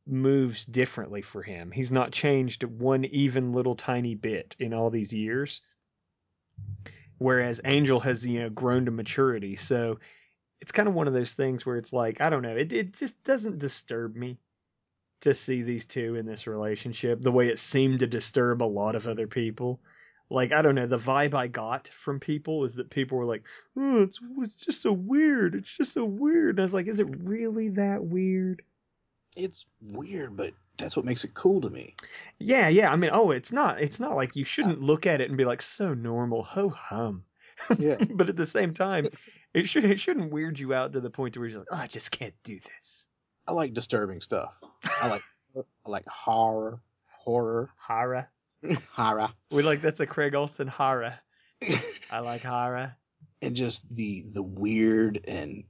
moves differently for him. He's not changed one even little tiny bit in all these years. Whereas Angel has, you know, grown to maturity. So it's kind of one of those things where it's like, I don't know. It it just doesn't disturb me to see these two in this relationship the way it seemed to disturb a lot of other people. Like, I don't know. The vibe I got from people is that people were like, oh, it's, it's just so weird. It's just so weird. And I was like, is it really that weird? It's weird, but that's what makes it cool to me. Yeah, yeah. I mean, oh, it's not. It's not like you shouldn't look at it and be like, so normal, ho hum. Yeah. But at the same time, it should it shouldn't weird you out to the point to where you're like, oh, I just can't do this. I like disturbing stuff. I like I like horror, horror, horror, horror. We like that's a Craig Olson horror. I like horror. And just the the weird and.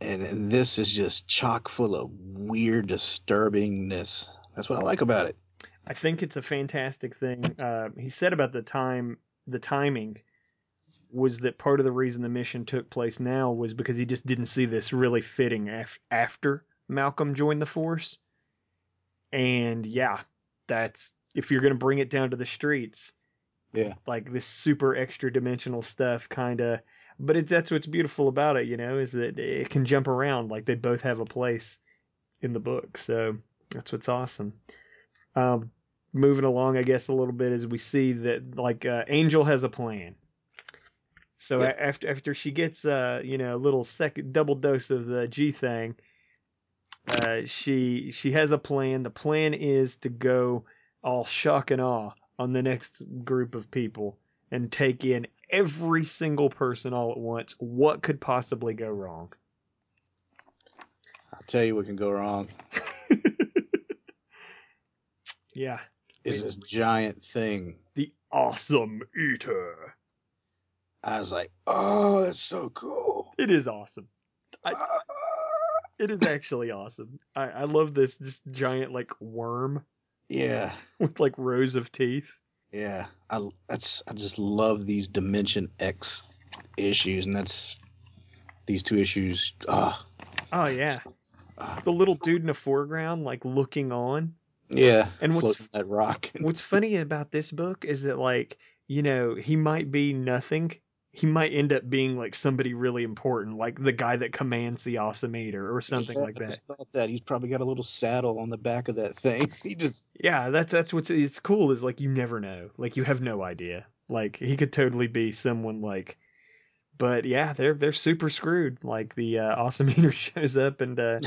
And, and this is just chock full of weird disturbingness. That's what I like about it. I think it's a fantastic thing. Uh, he said about the time, the timing was that part of the reason the mission took place now was because he just didn't see this really fitting af- after Malcolm joined the force. And yeah, that's if you're going to bring it down to the streets. Yeah. Like this super extra dimensional stuff kind of. But it, that's what's beautiful about it, you know, is that it can jump around. Like, they both have a place in the book. So that's what's awesome. Um, moving along, I guess, a little bit as we see that, like, uh, Angel has a plan. So yeah. after after she gets, uh, you know, a little second double dose of the G thing, uh, she she has a plan. The plan is to go all shock and awe on the next group of people and take in every single person all at once. What could possibly go wrong? I'll tell you what can go wrong. Yeah. It's this giant thing. The Awesome Eater. I was like, oh, that's so cool. It is awesome. I, it is actually awesome. I, I love this just giant, like, worm. Yeah. With, like, rows of teeth. Yeah, I that's I just love these Dimension X issues, and that's these two issues. Ah, oh yeah, uh, the little dude in the foreground, like looking on. Yeah, and what's that rock? What's funny about this book is that, like, you know, he might be nothing. He might end up being like somebody really important, like the guy that commands the Awesome Eater or something yeah, like that. I just thought that he's probably got a little saddle on the back of that thing. He just yeah, that's that's what's it's cool is like you never know, like you have no idea. Like he could totally be someone like, but yeah, they're they're super screwed. Like the uh, Awesome Eater shows up and uh,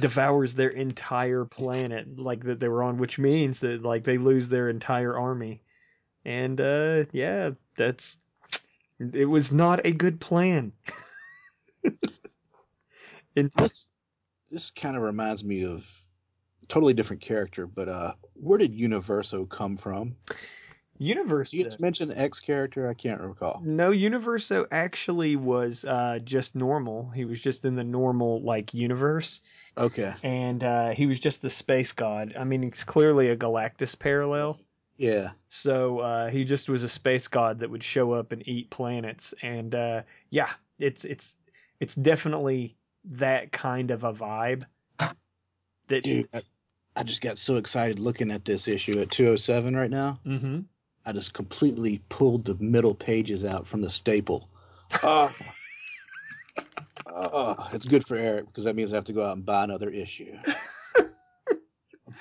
devours their entire planet, like that they were on, which means that like they lose their entire army, and uh, yeah, that's. It was not a good plan. And this, this kind of reminds me of a totally different character, but uh, where did Universo come from? Universo. Did you mention X character? I can't recall. No, Universo actually was uh, just normal. He was just in the normal like universe. Okay. And uh, he was just the space god. I mean, it's clearly a Galactus parallel. Yeah. So uh, he just was a space god that would show up and eat planets, and uh, yeah, it's it's it's definitely that kind of a vibe. That Dude, I, I just got so excited looking at this issue at two oh seven right now. Mm-hmm. I just completely pulled the middle pages out from the staple. Oh, oh, it's good for Eric because that means I have to go out and buy another issue.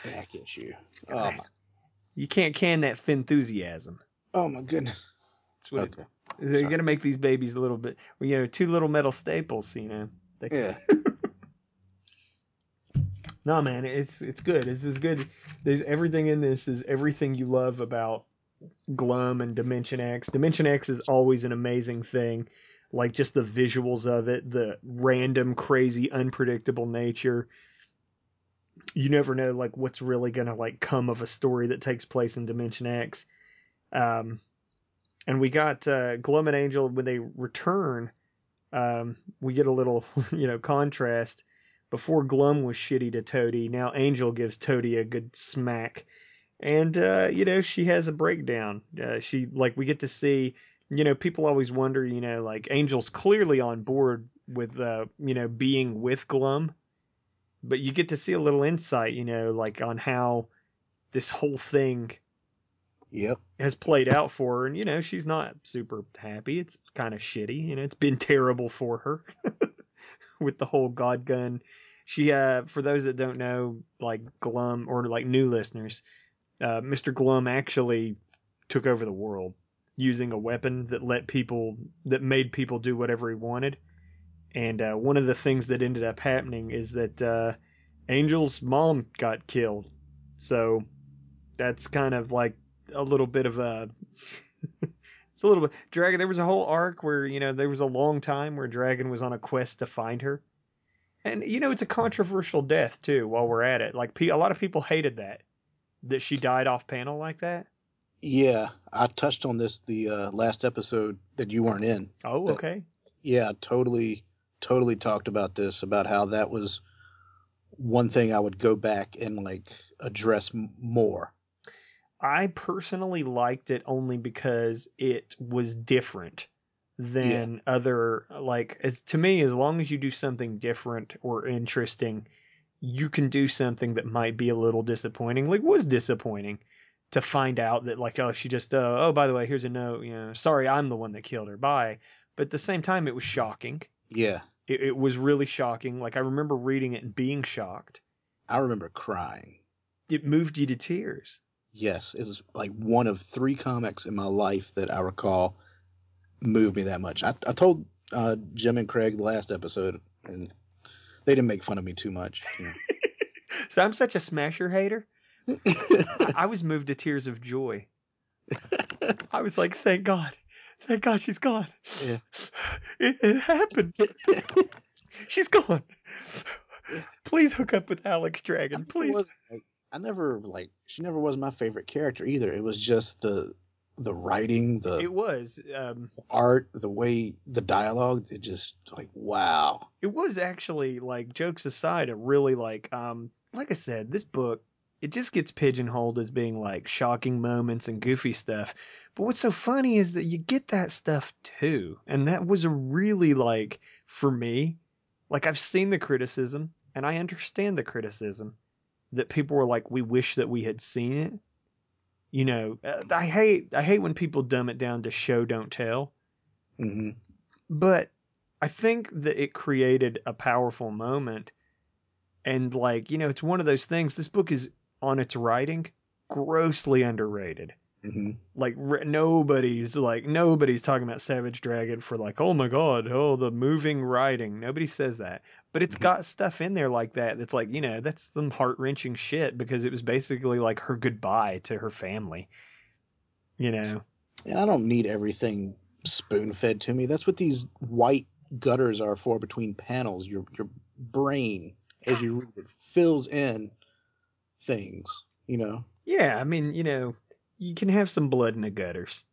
Back issue. didn't you? Oh my. You can't can that Fenthusiasm. Oh my goodness. That's what okay. it, they're going to make these babies a little bit, you know, two little metal staples, you know. They, yeah. No, man, it's it's good. It's as good. There's everything in this is everything you love about Glum and Dimension X. Dimension X is always an amazing thing. Like, just the visuals of it, the random, crazy, unpredictable nature. You never know, like, what's really going to, like, come of a story that takes place in Dimension X. Um, and we got uh, Glum and Angel, when they return, um, we get a little, you know, contrast. Before, Glum was shitty to Toadie. Now Angel gives Toadie a good smack. And, uh, you know, she has a breakdown. Uh, she, like, we get to see... You know, people always wonder, you know, like, Angel's clearly on board with, uh, you know, being with Glum. But you get to see a little insight, you know, like, on how this whole thing yep. has played out for her. And, you know, she's not super happy. It's kind of shitty. You know, it's been terrible for her with the whole God gun. She, uh, for those that don't know, like, Glum, or, like, new listeners, uh, Mister Glum actually took over the world. Using a weapon that let people, that made people do whatever he wanted. And uh, one of the things that ended up happening is that uh, Angel's mom got killed. So that's kind of like a little bit of a. It's a little bit. Dragon, there was a whole arc where, you know, there was a long time where Dragon was on a quest to find her. And, you know, it's a controversial death, too, while we're at it. Like, a lot of people hated that, that she died off panel like that. Yeah, I touched on this the uh, last episode that you weren't in. Oh, okay. That, yeah, totally, totally talked about this, about how that was one thing I would go back and, like, address m- more. I personally liked it only because it was different than yeah. other, like, as, to me, as long as you do something different or interesting, you can do something that might be a little disappointing, like was disappointing. To find out that, like, oh, she just, uh, oh, by the way, here's a note, you know, sorry, I'm the one that killed her, bye. But at the same time, it was shocking. Yeah. It, it was really shocking. Like, I remember reading it and being shocked. I remember crying. It moved you to tears. Yes. It was, like, one of three comics in my life that I recall moved me that much. I, I told uh, Jim and Craig the last episode, and they didn't make fun of me too much. You know. So I'm such a Smasher hater. I was moved to tears of joy. I was like, thank God. Thank God she's gone. Yeah. It, it happened. She's gone. Yeah. Please hook up with Alex Dragon. I Please. Like, I never, like, she never was my favorite character either. It was just the the writing, the it was um, art, the way, the dialogue. It just, like, wow. It was actually, like, jokes aside, a really, like, um, like I said, this book, it just gets pigeonholed as being like shocking moments and goofy stuff. But what's so funny is that you get that stuff too. And that was a really like, for me, like I've seen the criticism and I understand the criticism that people were like, we wish that we had seen it. You know, I hate, I hate when people dumb it down to show, don't tell. Mm-hmm. But I think that it created a powerful moment. And like, you know, it's one of those things, this book is, on its writing, grossly underrated. Mm-hmm. Like re- nobody's like nobody's talking about Savage Dragon for like, oh my God, oh the moving writing. Nobody says that, but it's mm-hmm. got stuff in there like that. That's like, you know, that's some heart wrenching shit because it was basically like her goodbye to her family. You know, and I don't need everything spoon fed to me. That's what these white gutters are for between panels. Your your brain as you read it fills in. Things, you know. Yeah, I mean, you know, you can have some blood in the gutters.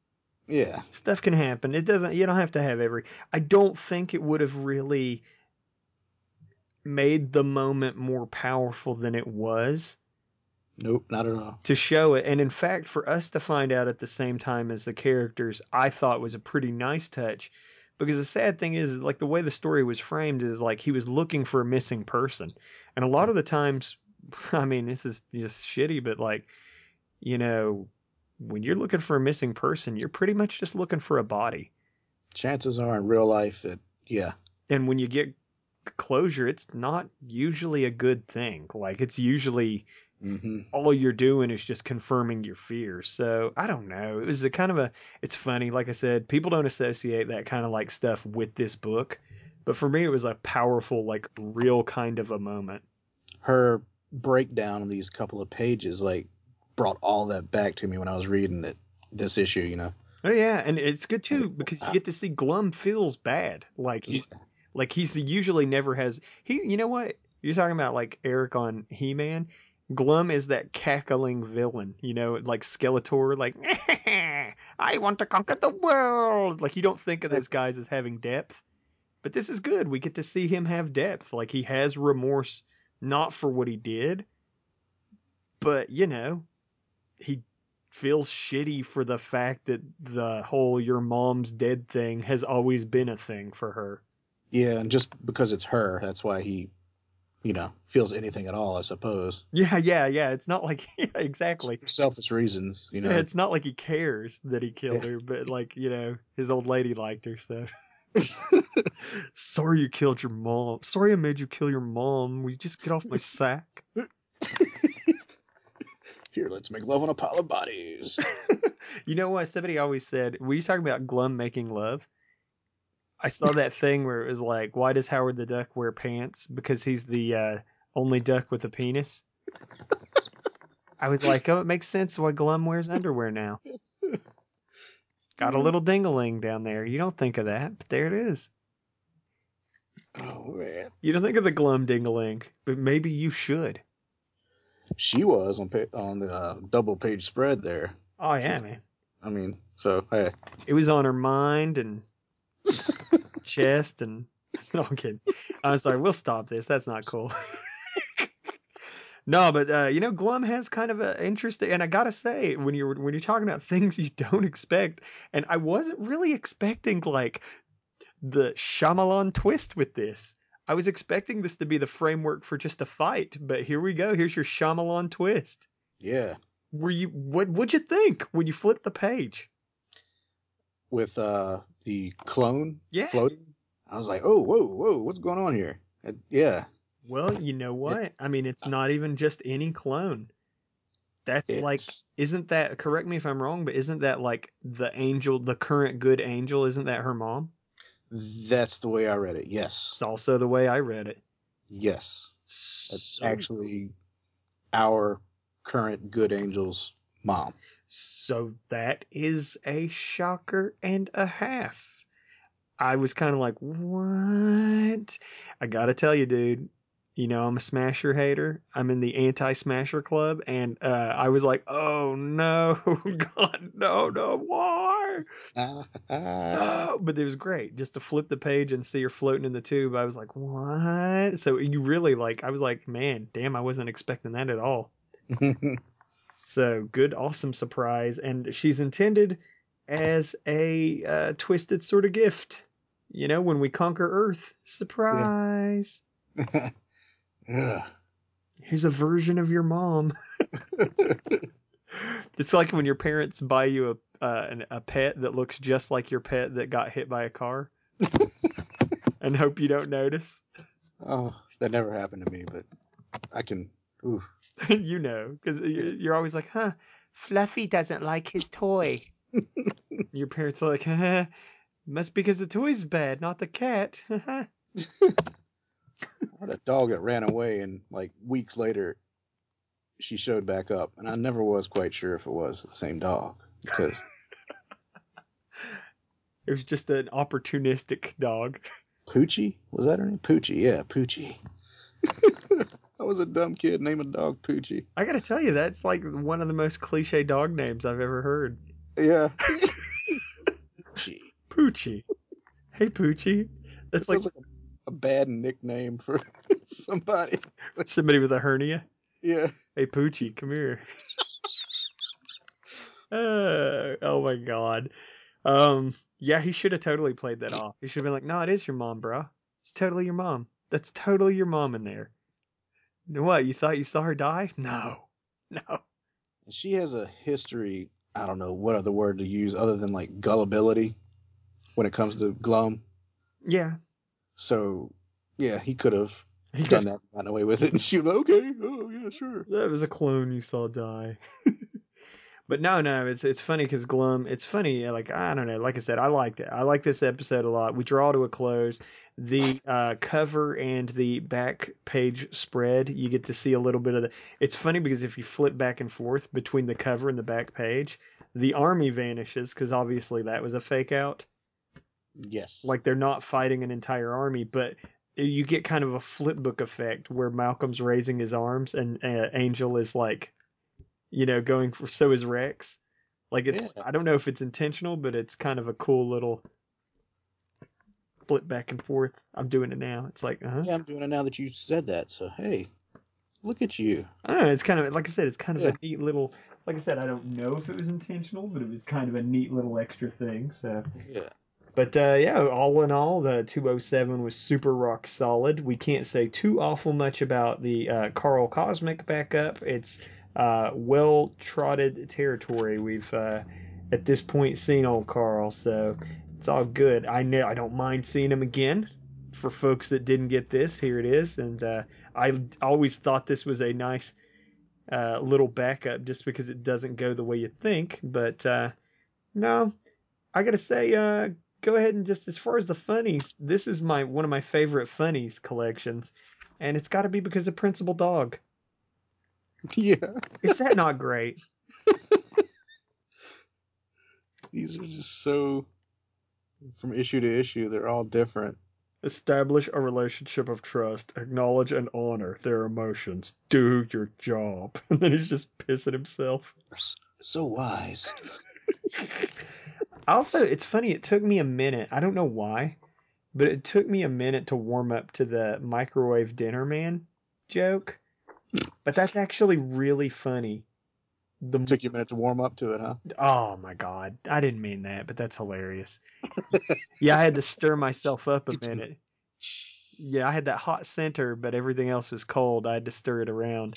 Yeah, stuff can happen. It doesn't. You don't have to have every. I don't think it would have really made the moment more powerful than it was. Nope, not at all. To show it, and in fact, for us to find out at the same time as the characters, I thought was a pretty nice touch. Because the sad thing is, like the way the story was framed is like he was looking for a missing person, and a lot of the times. I mean, this is just shitty, but like, you know, when you're looking for a missing person, you're pretty much just looking for a body. Chances are in real life that, yeah. And when you get closure, it's not usually a good thing. Like it's usually Mm-hmm. All you're doing is just confirming your fear. So I don't know. It was a kind of a, it's funny. Like I said, people don't associate that kind of like stuff with this book, but for me, it was a powerful, like real kind of a moment. Her breakdown of these couple of pages, like brought all that back to me when I was reading it, this issue, you know? Oh yeah. And it's good too, because you get to see Glum feels bad. Like, yeah. like he's usually never has he, you know what you're talking about? Like Eric on He-Man. Glum is that cackling villain, you know, like Skeletor, like, I want to conquer the world. Like, you don't think of those guys as having depth, but this is good. We get to see him have depth. Like, he has remorse, not for what he did, but, you know, he feels shitty for the fact that the whole your mom's dead thing has always been a thing for her. Yeah, and just because it's her, that's why he... you know, feels anything at all, I suppose. Yeah, yeah, yeah. It's not like, yeah, exactly. Selfish reasons, you know. Yeah, it's not like he cares that he killed yeah. her, but like, you know, his old lady liked her, so. Sorry you killed your mom. Sorry I made you kill your mom. Will you just get off my sack? Here, let's make love on a pile of bodies. You know what? Somebody always said, were you talking about Glum making love? I saw that thing where it was like, why does Howard the Duck wear pants? Because he's the uh, only duck with a penis. I was like, oh, it makes sense why Glum wears underwear now. Got a little ding-a-ling down there. You don't think of that, but there it is. Oh, man. You don't think of the Glum ding-a-ling, but maybe you should. She was on pa- on the uh, double-page spread there. Oh, yeah, was, man. I mean, so, hey. It was on her mind and... chest and no, I'm kidding. I'm sorry, we'll stop this. That's not cool. No, but uh, you know, Glum has kind of an interesting, and I gotta say, when you're when you're talking about things you don't expect, and I wasn't really expecting like the Shyamalan twist with this. I was expecting this to be the framework for just a fight, but here we go. Here's your Shyamalan twist. Yeah. Were you what? What'd you think when you flipped the page? With uh. the clone yeah. floating. I was like, oh, whoa, whoa, what's going on here? Uh, yeah. Well, you know what? It, I mean, it's not even just any clone. That's like, isn't that, correct me if I'm wrong, but isn't that like the angel, the current good angel, isn't that her mom? That's the way I read it, yes. It's also the way I read it. Yes. So, that's actually our current good angel's mom. So that is a shocker and a half. I was kind of like, what? I gotta tell you, dude, you know, I'm a Smasher hater. I'm in the anti-Smasher club. And uh, I was like, oh, no, God, no, no, why? No. But it was great just to flip the page and see her floating in the tube. I was like, what? So you really like, I was like, man, damn, I wasn't expecting that at all. So good, awesome surprise. And she's intended as a uh, twisted sort of gift. You know, when we conquer Earth, surprise. Yeah. Yeah. Here's a version of your mom. It's like when your parents buy you a, uh, an, a pet that looks just like your pet that got hit by a car and hope you don't notice. Oh, that never happened to me, but I can... Ooh. You know, because you're always like, huh, Fluffy doesn't like his toy. Your parents are like, huh, must be because the toy's bad, not the cat. What a dog that ran away and like weeks later, she showed back up. And I never was quite sure if it was the same dog. Because it was just an opportunistic dog. Poochie? Was that her name? Poochie, yeah, Poochie. I was a dumb kid naming a dog Poochie. I gotta tell you, that's like one of the most cliche dog names I've ever heard. Yeah. Poochie. Poochie. Hey, Poochie. That's like, like a, a bad nickname for somebody. Somebody with a hernia? Yeah. Hey, Poochie, come here. uh, oh, my God. Um, yeah, he should have totally played that off. He should have been like, no, it is your mom, bro. It's totally your mom. That's totally your mom in there. What, you thought you saw her die? No. No. She has a history, I don't know what other word to use other than like gullibility when it comes to Glum. Yeah. So, yeah, he could have. He got that, got away with it, and she was like, okay, oh yeah, sure. That was a clone you saw die. But no, no, it's it's funny because Glum, it's funny, like, I don't know, like I said, I liked it. I like this episode a lot. We draw to a close. The uh, cover and the back page spread, you get to see a little bit of the... It's funny because if you flip back and forth between the cover and the back page, the army vanishes because obviously that was a fake out. Yes. Like they're not fighting an entire army, but you get kind of a flip book effect where Malcolm's raising his arms and uh, Angel is like, you know, going for... So is Rex. Like, it's, yeah. I don't know if it's intentional, but it's kind of a cool little... flip back and forth. I'm doing it now. It's like, uh-huh. Yeah, I'm doing it now that you said that. So, hey, look at you. I don't know. It's kind of, like I said, it's kind of yeah. a neat little, like I said, I don't know if it was intentional, but it was kind of a neat little extra thing. So, yeah. But, uh, yeah, all in all, the two oh seven was super rock solid. We can't say too awful much about the uh, Carl Cosmic backup. It's uh, well-trotted territory. We've, uh, at this point, seen old Carl. So, it's all good. I know I don't mind seeing him again. For folks that didn't get this, here it is. And uh, I always thought this was a nice uh, little backup just because it doesn't go the way you think. But uh, no, I got to say, uh, go ahead and just as far as the funnies, this is my one of my favorite funnies collections. And it's got to be because of Principal Dog. Yeah. Is that not great? These are just so... From issue to issue, they're all different. Establish a relationship of trust. Acknowledge and honor their emotions. Do your job. And then he's just pissing himself. So wise. Also, it's funny. It took me a minute. I don't know why, but it took me a minute to warm up to the microwave dinner man joke. But that's actually really funny. The... It took you a minute to warm up to it, huh? Oh, my God. I didn't mean that, but that's hilarious. Yeah, I had to stir myself up a minute. Yeah, I had that hot center, but everything else was cold. I had to stir it around.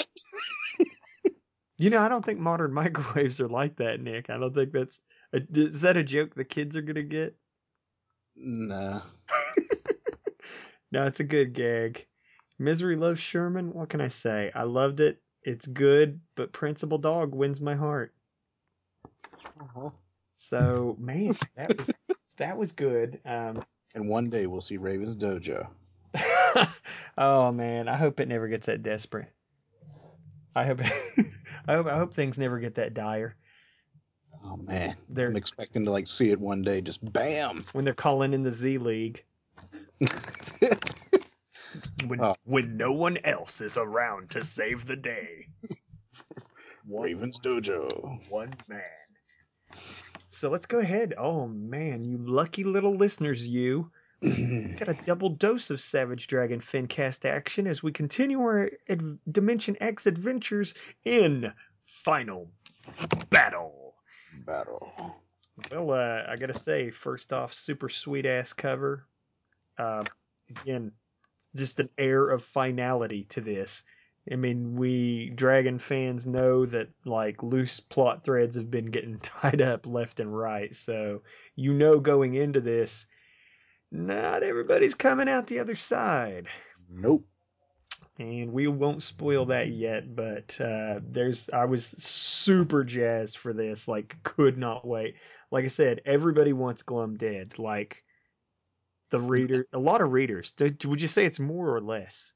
You know, I don't think modern microwaves are like that, Nick. I don't think that's... A, is that a joke the kids are going to get? Nah. No, it's a good gag. Misery loves Sherman. What can I say? I loved it. It's good, but Principal Dog wins my heart. Uh-huh. So, man, that was that was good. Um, and one day we'll see Raven's Dojo. Oh man, I hope it never gets that desperate. I hope, I hope, I hope things never get that dire. Oh man, they're, I'm expecting to like see it one day, just bam, when they're calling in the Z League. When, oh. when no one else is around to save the day. One, Raven's Dojo. One man. So let's go ahead. Oh, man, you lucky little listeners, you. Got a double dose of Savage Dragon Fancast action as we continue our Ad- Dimension X adventures in Final Battle. Battle. Well, uh, I gotta say, first off, super sweet-ass cover. Uh, again... just an air of finality to this. I mean, we Dragon fans know that like loose plot threads have been getting tied up left and right. So, you know, going into this, not everybody's coming out the other side. Nope. And we won't spoil that yet, but uh, there's, I was super jazzed for this. Like, could not wait. Like I said, everybody wants Glum dead. Like, The reader, a lot of readers. Would you say it's more or less?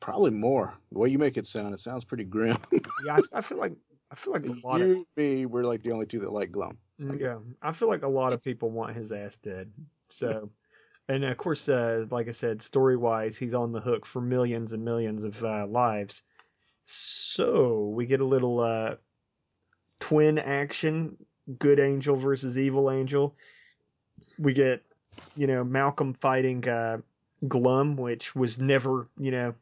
Probably more. The way you make it sound, it sounds pretty grim. Yeah, I, I feel like I feel like a lot you, of me, we're like the only two that like Glum. Like, yeah, I feel like a lot of people want his ass dead. So, and of course, uh, like I said, story wise, he's on the hook for millions and millions of uh, lives. So we get a little uh, twin action: good angel versus evil angel. We get, you know, Malcolm fighting uh, Glum, which was never, you know,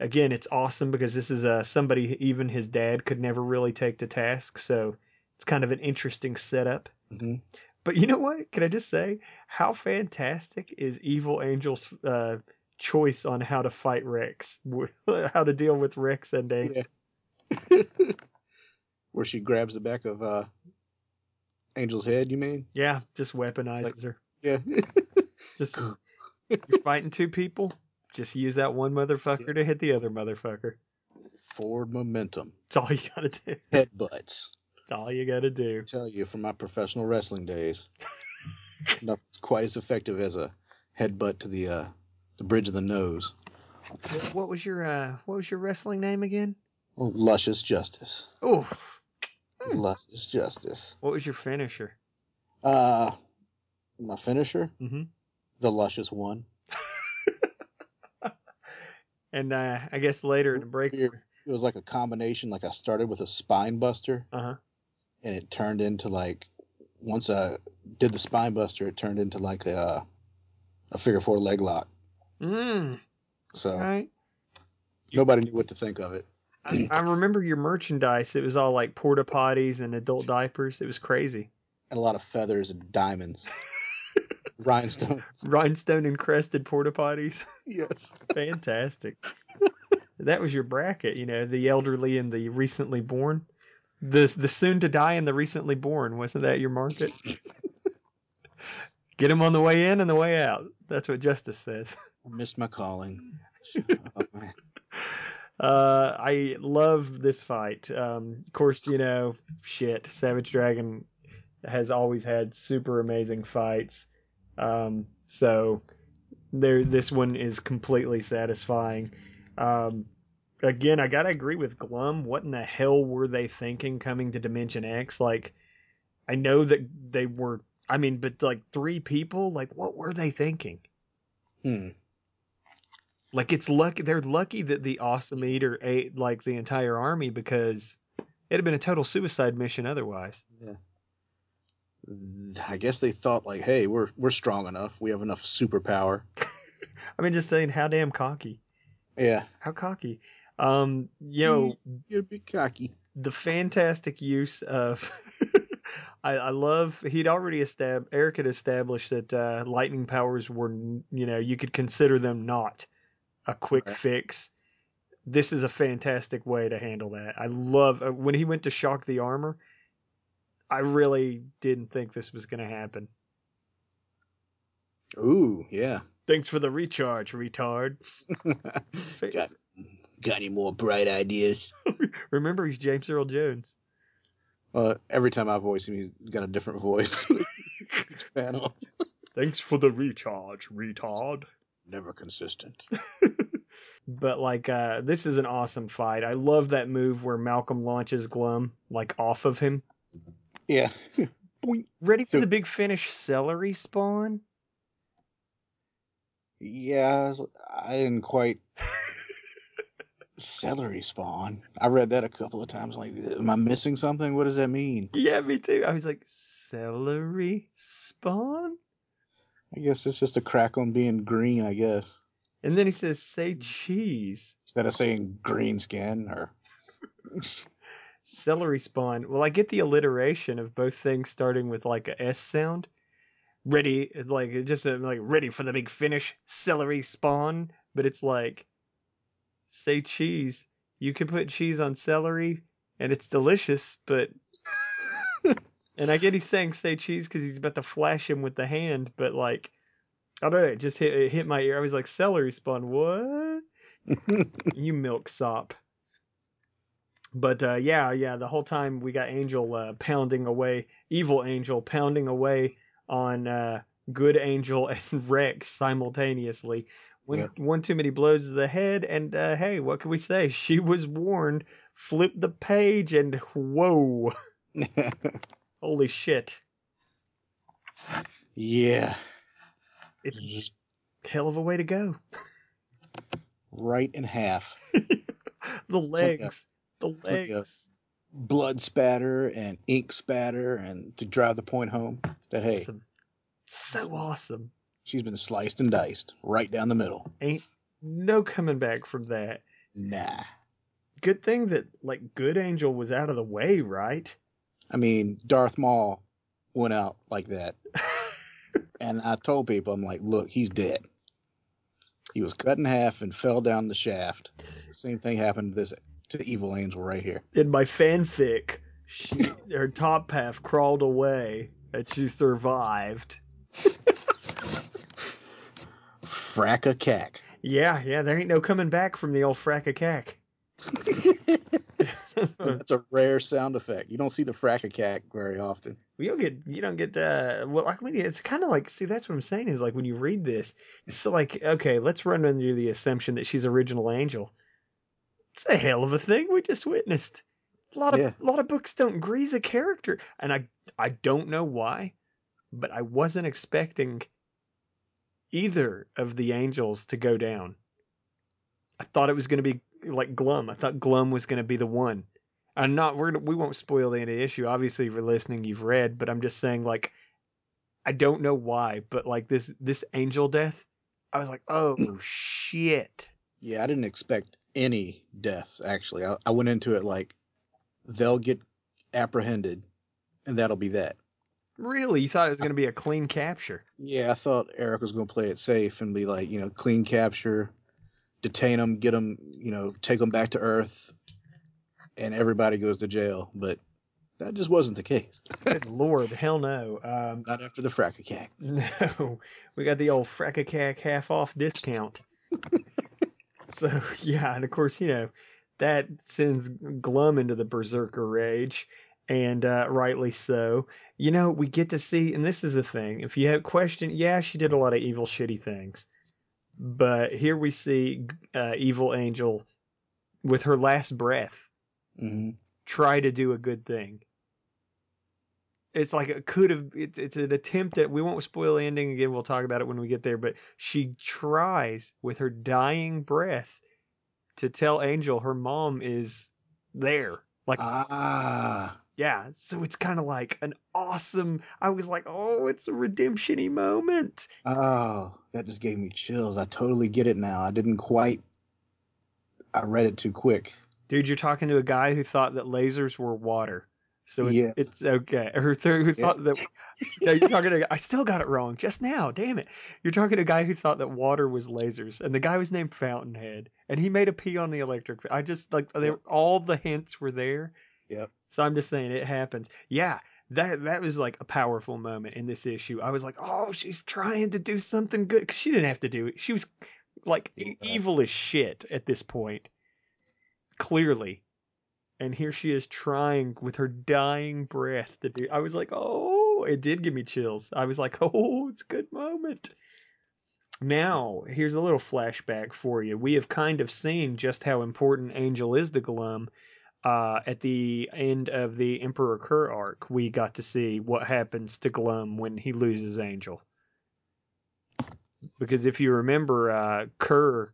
again, it's awesome because this is uh, somebody even his dad could never really take to task. So it's kind of an interesting setup. Mm-hmm. But you know what? Can I just say how fantastic is Evil Angel's uh, choice on how to fight Rex, how to deal with Rex and Angel? Yeah. Where she grabs the back of uh, Angel's head, you mean? Yeah, just weaponizes like, her. Yeah. Just, you're fighting two people? Just use that one motherfucker yeah. to hit the other motherfucker. Forward momentum. It's all you gotta do. Headbutts. It's all you gotta do. I tell you, from my professional wrestling days, not quite as effective as a headbutt to the uh, the bridge of the nose. What was your uh, what was your wrestling name again? Oh, Luscious Justice. Ooh. Luscious Justice. What was your finisher? Uh, my finisher? Mm-hmm. The Luscious One. And uh, I guess later in the break, it was like a combination. Like I started with a spine buster, uh-huh. and it turned into like, once I did the spine buster, it turned into like a a figure four leg lock. Mm. So right. nobody knew what to think of it. I, I remember your merchandise. It was all like porta potties and adult diapers. It was crazy. And a lot of feathers and diamonds. Rhinestone. Rhinestone encrusted porta potties. Yes. Fantastic. That was your bracket, you know, the elderly and the recently born. The the soon to die and the recently born. Wasn't that your market? Get them on the way in and the way out. That's what Justice says. I missed my calling. Oh, man. Uh, I love this fight. Um, of course, you know, shit. Savage Dragon has always had super amazing fights. Um, so there, this one is completely satisfying. Um, again, I gotta agree with Glum. What in the hell were they thinking coming to Dimension X? Like, I know that they were, I mean, but like three people, like what were they thinking? Hmm. Like it's lucky. They're lucky that the Awesome Eater ate like the entire army, because it'd have been a total suicide mission otherwise. Yeah. I guess they thought like, hey, we're we're strong enough. We have enough superpower. I mean, just saying, how damn cocky. Yeah. How cocky. Um, you know, you'd be cocky. The fantastic use of, I, I love, he'd already established, Eric had established that uh, lightning powers were, you know, you could consider them not a quick right. fix. This is a fantastic way to handle that. I love, uh, when he went to shock the armor, I really didn't think this was going to happen. Ooh, yeah. Thanks for the recharge, retard. got, got any more bright ideas? Remember, he's James Earl Jones. Uh, every time I voice him, he's got a different voice. Thanks for the recharge, retard. Never consistent. But, like, uh, this is an awesome fight. I love that move where Malcolm launches Glum, like, off of him. Yeah. Ready for the big finish, celery spawn? Yeah, I didn't quite. Celery spawn. I read that a couple of times. Like, am I missing something? What does that mean? Yeah, me too. I was like, celery spawn? I guess it's just a crack on being green, I guess. And then he says, say cheese. Instead of saying green skin or. Celery spawn. Well, I get the alliteration of both things starting with like a S sound. Ready, like just a, like ready for the big finish, celery spawn. But it's like, say cheese. You can put cheese on celery, and it's delicious. But and I get he's saying say cheese because he's about to flash him with the hand. But like, I don't know. It just hit it hit my ear. I was like, celery spawn. What? You milk sop. But, uh, yeah, yeah, the whole time we got Angel uh, pounding away, evil Angel pounding away on uh, good Angel and Rex simultaneously. One, yeah. one too many blows to the head, and, uh, hey, what can we say? She was warned, flip the page, and whoa. Holy shit. Yeah. It's just a hell of a way to go. Right in half. The legs. The legs. Blood spatter and ink spatter, and to drive the point home that hey, awesome. So awesome. She's been sliced and diced right down the middle. Ain't no coming back from that. Nah. Good thing that like good Angel was out of the way, right? I mean, Darth Maul went out like that, and I told people, I'm like, look, he's dead. He was cut in half and fell down the shaft. Same thing happened to this. The evil Angel right here. In my fanfic, she, her top half crawled away and she survived. Frack-a-cack. Yeah, yeah, there ain't no coming back from the old frack-a-cack. That's a rare sound effect. You don't see the frack-a-cack very often. You don't get, you don't get, uh, well, I mean, it's kind of like, see, that's what I'm saying is like when you read this, it's so like, okay, let's run under the assumption that she's original Angel. It's a hell of a thing we just witnessed. A lot of, yeah. a lot of books don't grease a character. And I, I don't know why, but I wasn't expecting either of the Angels to go down. I thought it was going to be like Glum. I thought Glum was going to be the one. I'm not, we're, we won't spoil the end of the issue. Obviously, if you're listening, you've read, but I'm just saying, like, I don't know why, but like this, this Angel death, I was like, oh shit. Yeah. I didn't expect any deaths. Actually. I, I went into it like they'll get apprehended and that'll be that. Really? You thought it was going to be a clean capture? Yeah. I thought Eric was going to play it safe and be like, you know, clean capture, detain them, get them, you know, take them back to Earth. And everybody goes to jail, but that just wasn't the case. Good Lord, hell no. Um, Not after the frack-a-cack. No, we got the old frack-a-cack half-off discount. So, yeah, and of course, you know, that sends Glum into the berserker rage, and uh, rightly so. You know, we get to see, and this is the thing, if you have a question, yeah, she did a lot of evil, shitty things. But here we see uh, Evil Angel with her last breath. Mm-hmm. Try to do a good thing. It's like it could have, it, it's an attempt at, we won't spoil the ending again, we'll talk about it when we get there, but she tries with her dying breath to tell Angel her mom is there. Like, ah, yeah, so it's kind of like an awesome, I was like, oh, it's a redemption-y moment. Oh, that just gave me chills. I totally get it now. I didn't quite, I read it too quick. Dude, you're talking to a guy who thought that lasers were water. So it, yeah. it's okay. Or th- who thought that... No, you're talking to... I still got it wrong just now. Damn it. You're talking to a guy who thought that water was lasers. And the guy was named Fountainhead. And he made a pee on the electric... I just... like they, all the hints were there. Yep. So I'm just saying it happens. Yeah. That, that was like a powerful moment in this issue. I was like, oh, she's trying to do something good. Because she didn't have to do it. She was like yeah. evil as shit at this point. Clearly, and here she is trying with her dying breath to do. I was like, oh, it did give me chills. I was like, oh, it's a good moment. Now, here's a little flashback for you. We have kind of seen just how important Angel is to Glum. Uh, at the end of the Emperor Kerr arc, we got to see what happens to Glum when he loses Angel. Because if you remember, uh, Kerr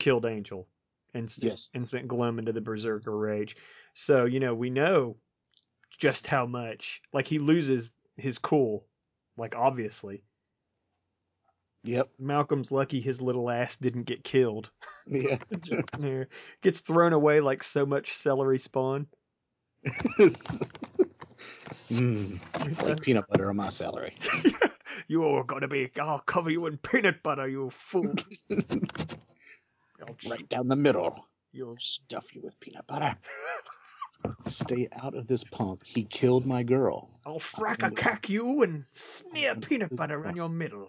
killed Angel. And, yes. and sent Glum into the berserker rage. So, you know, we know just how much. Like, he loses his cool. Like, obviously. Yep. Malcolm's lucky his little ass didn't get killed. Yeah. Gets thrown away like so much celery spawn. mm, like peanut butter on my celery. You're going to be... I'll cover you in peanut butter, you fool. I'll right down the middle. You'll stuff you with peanut butter. Stay out of this punk. He killed my girl. I'll frack-a-cack you and smear peanut butter on your middle.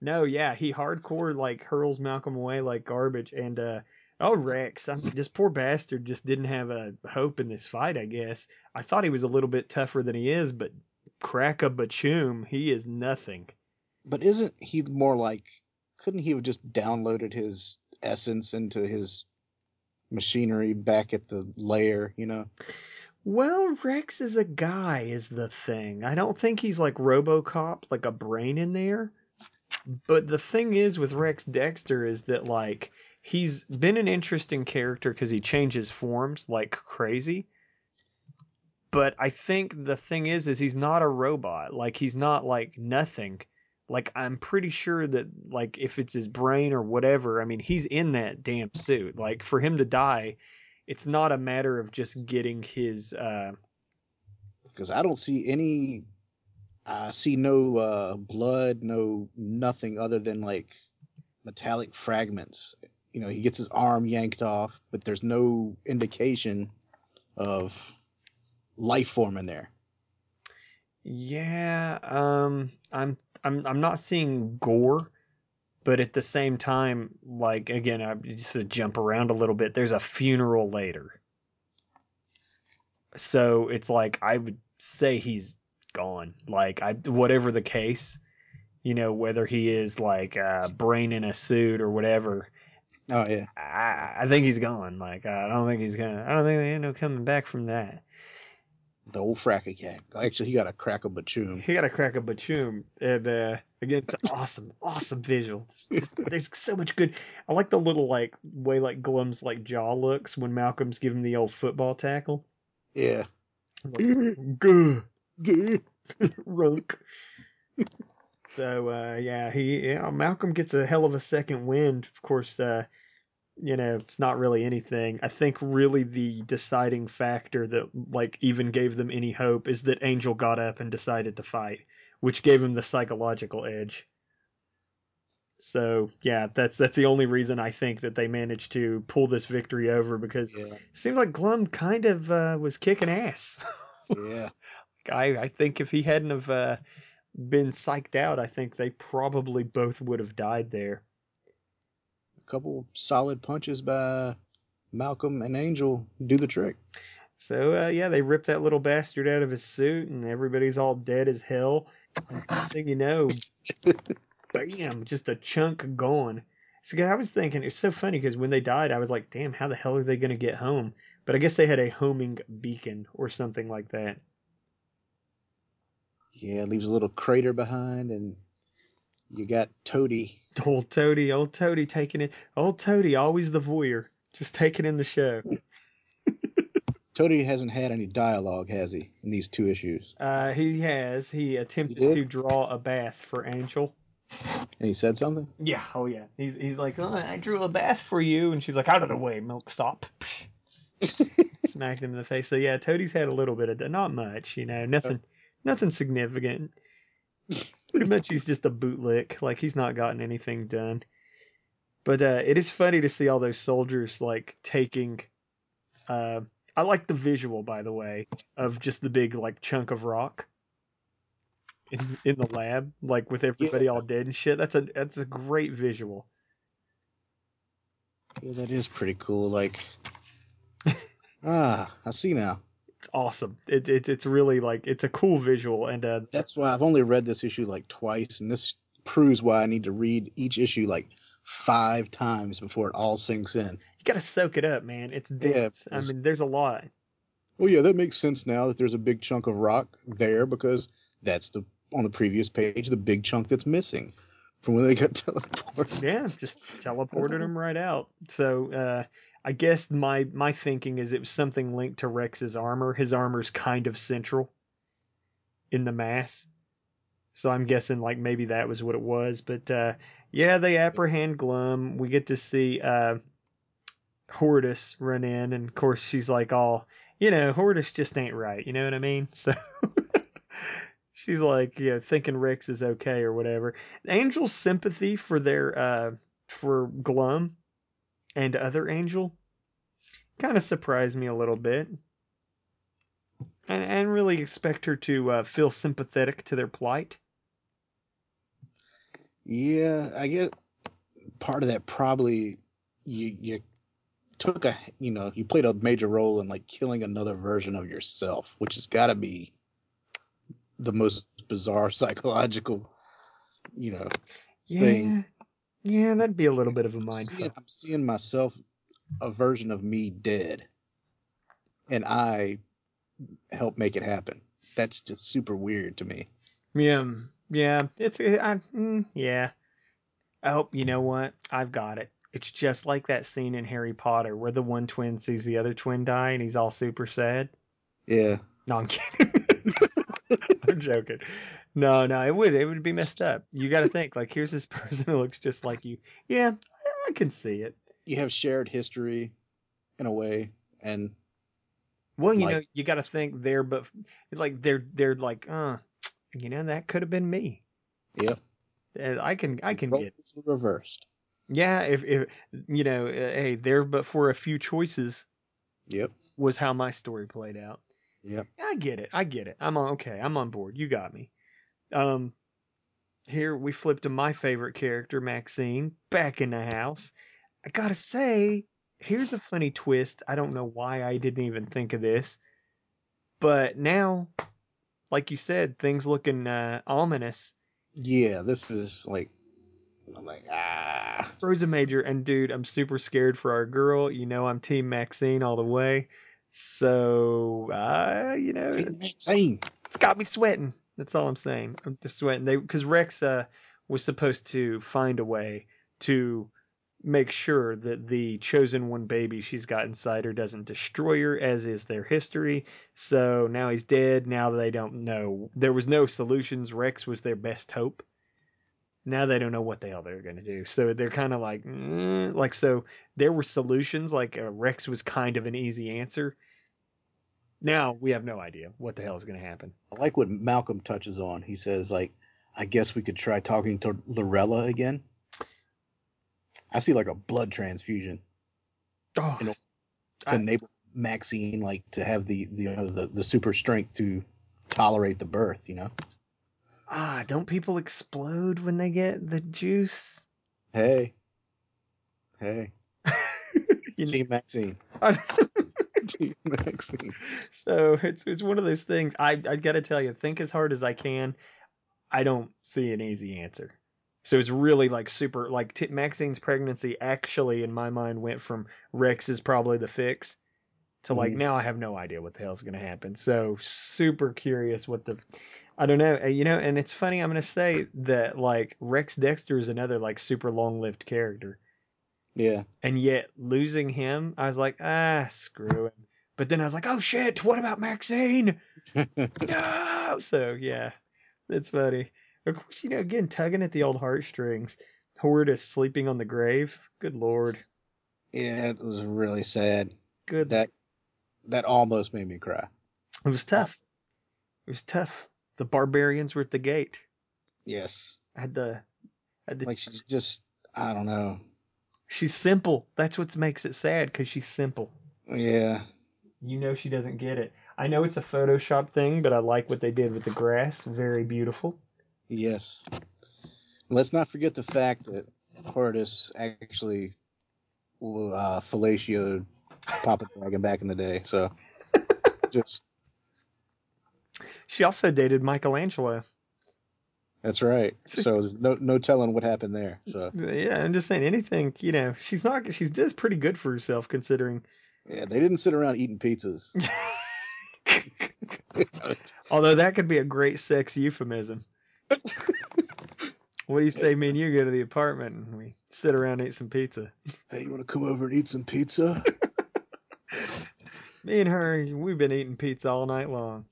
No, yeah, he hardcore like hurls Malcolm away like garbage. And uh, oh, Rex, I'm, this poor bastard just didn't have a hope in this fight. I guess I thought he was a little bit tougher than he is, but crack-a-bachoom, he is nothing. But isn't he more like? Couldn't he have just downloaded his essence into his machinery back at the lair, you know? Well, Rex is a guy is the thing. I don't think he's like RoboCop, like a brain in there. But the thing is with Rex Dexter is that like he's been an interesting character because he changes forms like crazy. But I think the thing is, is he's not a robot. Like he's not like nothing. Like, I'm pretty sure that, like, if it's his brain or whatever, I mean, he's in that damn suit. Like, for him to die, it's not a matter of just getting his... Uh... Because I don't see any... I see no uh, blood, no nothing other than, like, metallic fragments. You know, he gets his arm yanked off, but there's no indication of life form in there. Yeah, um, I'm... I'm I'm not seeing gore, But at the same time, like, again, I just to jump around a little bit, there's a funeral later. So it's like, I would say he's gone. Like, I, whatever the case, you know, whether he is like a uh, brain in a suit or whatever. Oh, yeah. I, I think he's gone. Like, I don't think he's going to, I don't think they end up coming back from that. The old fracker cat. Actually, he got a crack of bachoom. He got a crack of bachoom. And, uh, again, it's an awesome, awesome visual. There's, there's so much good. I like the little, like, way, like, Glum's, like, jaw looks when Malcolm's giving the old football tackle. Yeah. Like, Gah. Gah. Runk. So, uh, yeah, he, you know, Malcolm gets a hell of a second wind. Of course, uh, you know, it's not really anything. I think really the deciding factor that, like, even gave them any hope is that Angel got up and decided to fight, which gave him the psychological edge. So, yeah, that's that's the only reason I think that they managed to pull this victory over, because yeah. It seemed like Glum kind of uh, was kicking ass. Yeah. I, I think if he hadn't have uh, been psyched out, I think they probably both would have died there. A couple solid punches by Malcolm and Angel do the trick. So, uh, yeah, they rip that little bastard out of his suit, and everybody's all dead as hell. Next thing you know, bam, just a chunk gone. So I was thinking, it's so funny, because when they died, I was like, damn, how the hell are they going to get home? But I guess they had a homing beacon or something like that. Yeah, leaves a little crater behind, and you got Toadie. Old Toadie, old Toadie taking it. Old Toadie, always the voyeur, just taking in the show. Toadie hasn't had any dialogue, has he, in these two issues? Uh, he has. He attempted he to draw a bath for Angel. And he said something? Yeah, oh yeah. He's he's like, oh, I drew a bath for you. And she's like, out of the way, milksop. Smacked him in the face. So yeah, Toadie's had a little bit of that. Not much, you know, nothing, nothing significant. Pretty much he's just a bootlick. Like, he's not gotten anything done. But uh, it is funny to see all those soldiers, like, taking... Uh, I like the visual, by the way, of just the big, like, chunk of rock in in the lab, like, with everybody yeah. all dead and shit. That's a that's a great visual. Yeah, that is pretty cool. Like, ah, I see now. It's awesome. It, it it's really, like, it's a cool visual. And uh, that's why I've only read this issue, like, twice, and this proves why I need to read each issue, like, five times before it all sinks in. You got to soak it up, man. It's dense. Yeah, I mean, there's a lot. Well, yeah, that makes sense now that there's a big chunk of rock there, because that's the on the previous page, the big chunk that's missing from when they got teleported. Yeah, just teleported them right out. So uh, I guess my, my thinking is it was something linked to Rex's armor. His armor's kind of central in the mass. So I'm guessing, like, maybe that was what it was. But, uh, yeah, they apprehend Glum. We get to see... Uh, Hortis run in, and of course she's like, all, you know, Hortis just ain't right, you know what I mean? So she's like, you know, thinking Rex is okay or whatever. Angel's sympathy for their uh for Glum and other Angel kind of surprised me a little bit. And and really expect her to uh feel sympathetic to their plight. Yeah, I guess part of that probably you you took a, you know, you played a major role in, like, killing another version of yourself, which has got to be the most bizarre psychological, you know, yeah. thing. Yeah, that'd be a little bit of a mind fuck. I'm seeing myself, a version of me dead, and I help make it happen. That's just super weird to me. Yeah, yeah, it's, I, mm, yeah. Oh, you know what? I've got it. It's just like that scene in Harry Potter where the one twin sees the other twin die and he's all super sad. Yeah. No, I'm kidding. I'm joking. No, no, it would. It would be messed up. You got to think, like, here's this person who looks just like you. Yeah, I can see it. You have shared history in a way. And. Well, you like, know, you got to think there, but like they're, they're like, uh, you know, that could have been me. Yep. And I can, I can get it. Reversed. Yeah, if, if you know, uh, hey, there but for a few choices, yep, was how my story played out. Yep, I get it. I get it. I'm on. Okay, I'm on board. You got me. Um, here we flip to my favorite character, Maxine, back in the house. I gotta say, here's a funny twist. I don't know why I didn't even think of this. But now, like you said, things looking uh, ominous. Yeah, this is like, I'm like, ah. Throws a major, and dude, I'm super scared for our girl. You know, I'm Team Maxine all the way. So, uh, you know, Team Maxine. It's got me sweating. That's all I'm saying. I'm just sweating. They, because Rex uh, was supposed to find a way to make sure that the chosen one baby she's got inside her doesn't destroy her, as is their history. So now he's dead. Now they don't know. There was no solutions. Rex was their best hope. Now they don't know what the hell they're going to do. So they're kind of like, mm. like, so there were solutions. Like uh, Rex was kind of an easy answer. Now we have no idea what the hell is going to happen. I like what Malcolm touches on. He says, like, I guess we could try talking to Lorella again. I see like a blood transfusion, oh, you know, to I, enable Maxine, like, to have the the, you know, the the super strength to tolerate the birth. You know, ah, don't people explode when they get the juice? Hey, hey, Team Maxine, Team Maxine. So it's it's one of those things. I I gotta tell you, think as hard as I can. I don't see an easy answer. So it's really like super, like t- Maxine's pregnancy actually, in my mind, went from Rex is probably the fix to like, mm-hmm. now I have no idea what the hell's going to happen. So super curious what the, I don't know, you know, and it's funny. I'm going to say that like Rex Dexter is another like super long lived character. Yeah. And yet losing him, I was like, ah, screw him. But then I was like, oh shit, what about Maxine? No. So yeah, that's funny. Of course, you know, again, tugging at the old heartstrings. Hortis sleeping on the grave. Good Lord. Yeah, it was really sad. Good. That that almost made me cry. It was tough. It was tough. The barbarians were at the gate. Yes. I had to... I had to like, she's just, I don't know. She's simple. That's what makes it sad, because she's simple. Yeah. You know she doesn't get it. I know it's a Photoshop thing, but I like what they did with the grass. Very beautiful. Yes. Let's not forget the fact that Hortis actually uh, fellatioed Papa Dragon back in the day. So, just. She also dated Michelangelo. That's right. So there's no no telling what happened there. So yeah, I'm just saying anything. You know, she's not. She's just pretty good for herself considering. Yeah, they didn't sit around eating pizzas. Although that could be a great sex euphemism. What do you say, me and you go to the apartment and we sit around and eat some pizza? Hey, you want to come over and eat some pizza? Me and her, we've been eating pizza all night long.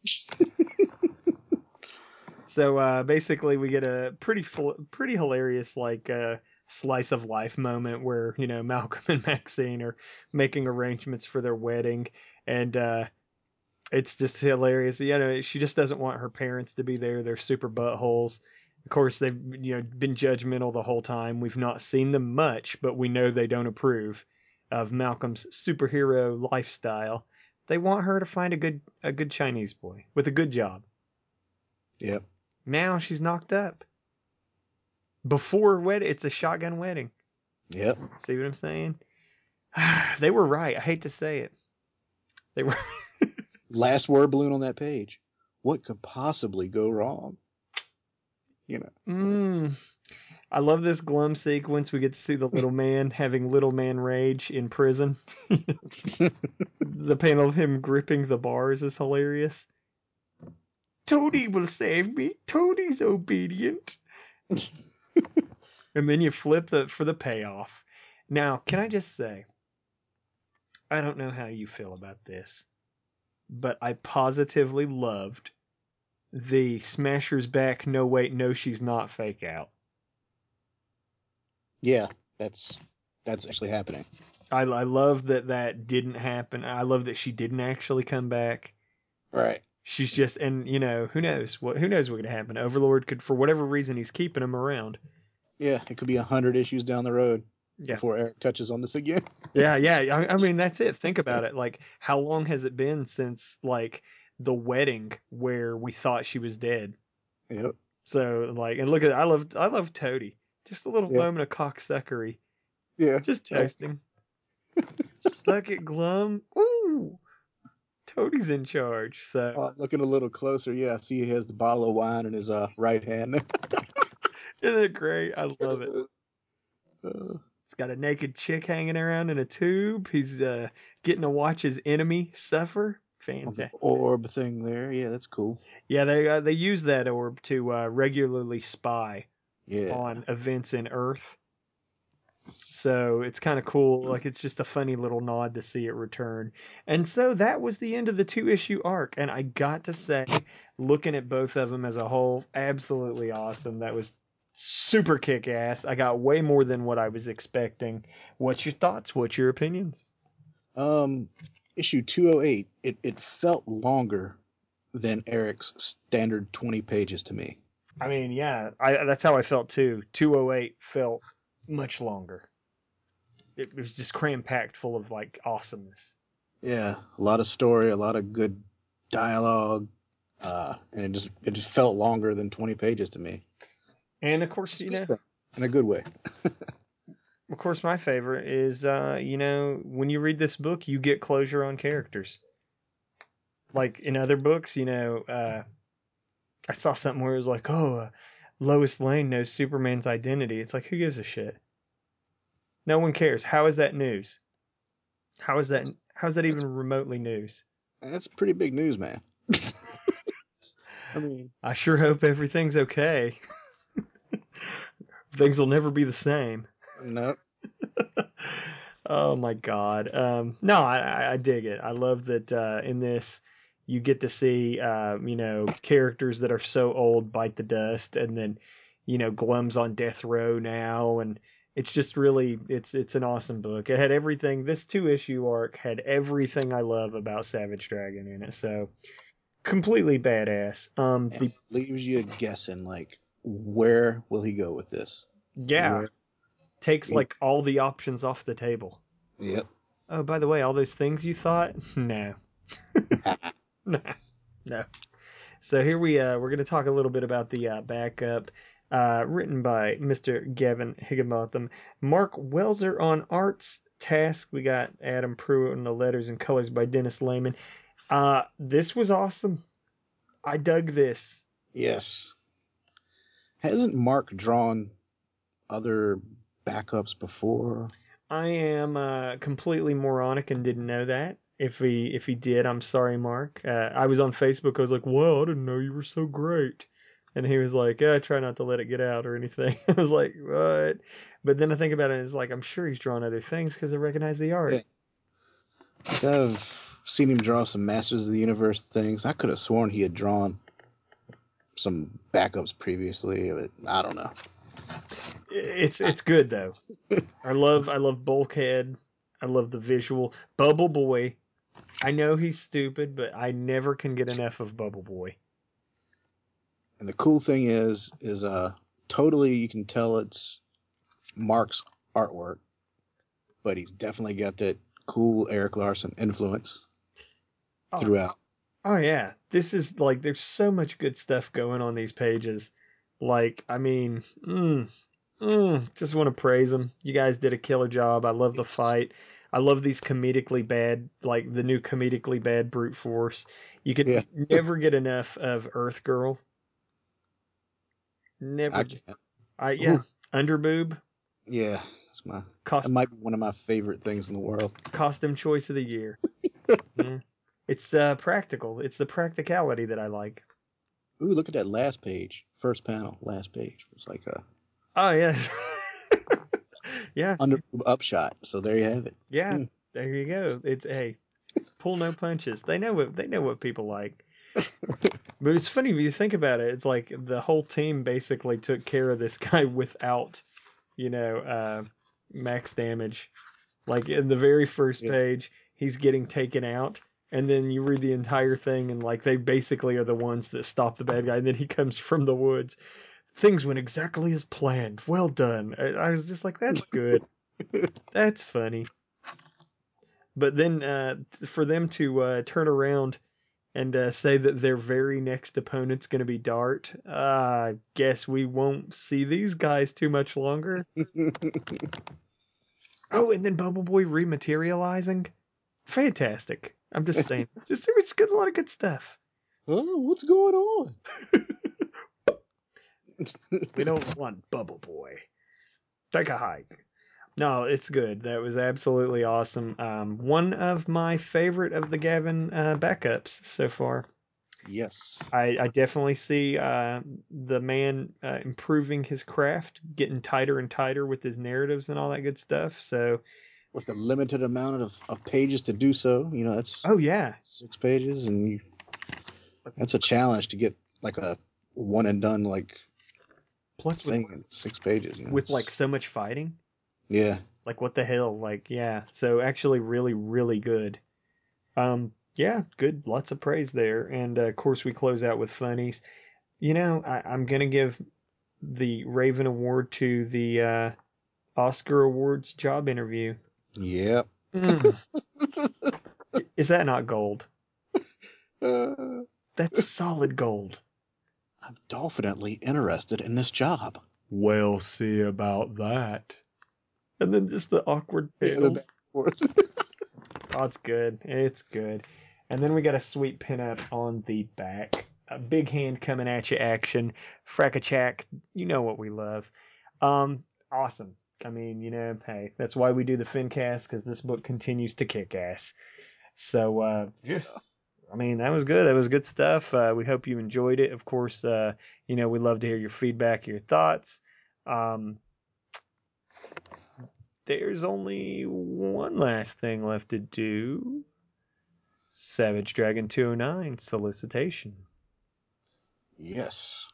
So uh, basically we get a pretty pretty hilarious like uh, slice of life moment where, you know, Malcolm and Maxine are making arrangements for their wedding, and uh it's just hilarious. You know, she just doesn't want her parents to be there. They're super buttholes. Of course, they've, you know, been judgmental the whole time. We've not seen them much, but we know they don't approve of Malcolm's superhero lifestyle. They want her to find a good a good Chinese boy with a good job. Yep. Now she's knocked up. Before wedding, it's a shotgun wedding. Yep. See what I'm saying? They were right. I hate to say it. They were... Last word balloon on that page. What could possibly go wrong? You know. Mm. I love this Glum sequence. We get to see the little man having little man rage in prison. The panel of him gripping the bars is hilarious. Toadie will save me. Toadie's obedient. And then you flip the for the payoff. Now, can I just say, I don't know how you feel about this, but I positively loved the Smasher's back, no wait, no she's not fake out. Yeah, that's that's actually happening. I, I love that that didn't happen. I love that she didn't actually come back. Right. She's just, and you know, who knows what who knows what could happen. Overlord could, for whatever reason, he's keeping him around. Yeah, it could be a hundred issues down the road. Yeah. Before Eric touches on this again. yeah, yeah. I, I mean, that's it. Think about it. Like, how long has it been since, like, the wedding where we thought she was dead? Yep. So like, and look at I love I love Toadie. Just a little yeah. moment of cocksuckery. Yeah. Just text him. Suck it, Glum. Ooh. Toadie's in charge. So uh, looking a little closer, yeah, I see he has the bottle of wine in his uh, right hand. Isn't it great? I love it. Uh, He's got a naked chick hanging around in a tube. He's uh, getting to watch his enemy suffer. Fantastic. Orb thing there. Yeah, that's cool. Yeah, they uh, they use that orb to uh, regularly spy yeah. on events in Earth. So it's kind of cool. Like, it's just a funny little nod to see it return. And so that was the end of the two issue arc. And I got to say, looking at both of them as a whole, absolutely awesome. That was super kick ass. I got way more than what I was expecting. What's your thoughts? What's your opinions? Um, issue two oh eight, it, it felt longer than Eric's standard twenty pages to me. I mean, yeah, I, that's how I felt too. two oh eight felt much longer. It was just cram-packed full of, like, awesomeness. Yeah, a lot of story, a lot of good dialogue, uh, and it just it just felt longer than twenty pages to me. And, of course, you know... in a good way. Of course, my favorite is, uh, you know, when you read this book, you get closure on characters. Like, in other books, you know, uh, I saw something where it was like, oh... Uh, Lois Lane knows Superman's identity. It's like, who gives a shit? No one cares. How is that news? How is that? How is that even that's, remotely news? That's pretty big news, man. I mean, I sure hope everything's okay. Things will never be the same. No. Oh my God. Um, no, I, I dig it. I love that uh, in this. You get to see, uh, you know, characters that are so old bite the dust, and then, you know, Glum's on death row now, and it's just really, it's it's an awesome book. It had everything. This two-issue arc had everything I love about Savage Dragon in it, so completely badass. Um, and the, it leaves you guessing, like, where will he go with this? Yeah. Where? Takes, like, all the options off the table. Yep. Oh, by the way, all those things you thought? No. No, no. So here we uh we're going to talk a little bit about the uh, backup, uh, written by Mister Gavin Higginbotham, Mark Welzer on arts, task. We got Adam Pruitt on the letters and colors by Dennis Lehman. Uh, this was awesome. I dug this. Yes. Hasn't Mark drawn other backups before? I am uh, completely moronic and didn't know that. If he if he did, I'm sorry, Mark. Uh, I was on Facebook. I was like, "Whoa, I didn't know you were so great." And he was like, "Yeah, try not to let it get out or anything." I was like, "What?" But then I think about it, and it's like I'm sure he's drawn other things because I recognize the art. Yeah. I've seen him draw some Masters of the Universe things. I could have sworn he had drawn some backups previously, but I don't know. It's it's good though. I love I love Bulkhead. I love the visual. Bubble Boy. I know he's stupid, but I never can get enough of Bubble Boy. And the cool thing is, is uh, totally you can tell it's Mark's artwork, but he's definitely got that cool Eric Larson influence oh. throughout. Oh, yeah. This is like, there's so much good stuff going on these pages. Like, I mean, mm, mm, just want to praise him. You guys did a killer job. I love the it's... fight. I love these comedically bad, like the new comedically bad brute force. You could yeah. never get enough of Earth Girl. Never. I, I yeah. Ooh. Underboob. Yeah, that's my. Cost- that might be one of my favorite things in the world. Costume choice of the year. Yeah. It's uh, practical. It's the practicality that I like. Ooh, look at that last page, first panel, last page. It's like a. Oh yeah. Yeah. Under upshot. So there you have it. Yeah. Mm. There you go. It's hey, pull no punches. They know what they know what people like. But it's funny if you think about it. It's like the whole team basically took care of this guy without, you know, uh, max damage. Like in the very first yeah. page, he's getting taken out, and then you read the entire thing, and like they basically are the ones that stop the bad guy, and then he comes from the woods. Things went exactly as planned. Well done. I was just like, that's good. That's funny. But then uh, for them to uh, turn around and uh, say that their very next opponent's going to be Dart. Uh, I guess we won't see these guys too much longer. Oh, and then Bubble Boy rematerializing. Fantastic. I'm just saying. Just, there was good, a lot of good stuff. Oh, what's going on? We don't want Bubble Boy. Take a hike. No, it's good. That was absolutely awesome. Um, one of my favorite of the Gavin uh, backups so far. Yes. I, I definitely see uh, the man uh, improving his craft, getting tighter and tighter with his narratives and all that good stuff. So, with the limited amount of, of pages to do so, you know, that's oh yeah, six pages, and you, that's a challenge to get like a one and done like plus thing with, in six pages you know, with like so much fighting. Yeah. Like what the hell? Like yeah. So actually, really, really good. Um, yeah, good. Lots of praise there, and uh, of course we close out with funnies. You know, I, I'm gonna give the Raven Award to the uh, Oscar Awards job interview. Yep. Mm. Is that not gold? Uh, That's solid gold. I'm definitely interested in this job. We'll see about that. And then just the awkward panels. Yeah, oh, it's good. It's good. And then we got a sweet pinup on the back. A big hand coming at you action. Frack-a-chack. You know what we love. Um, awesome. I mean, you know, hey, that's why we do the Fincast, because this book continues to kick ass. So, uh, yeah. I mean, that was good. That was good stuff. Uh, we hope you enjoyed it. Of course, uh, you know, we love to hear your feedback, your thoughts. Um, there's only one last thing left to do. Savage Dragon two oh nine solicitation. Yes.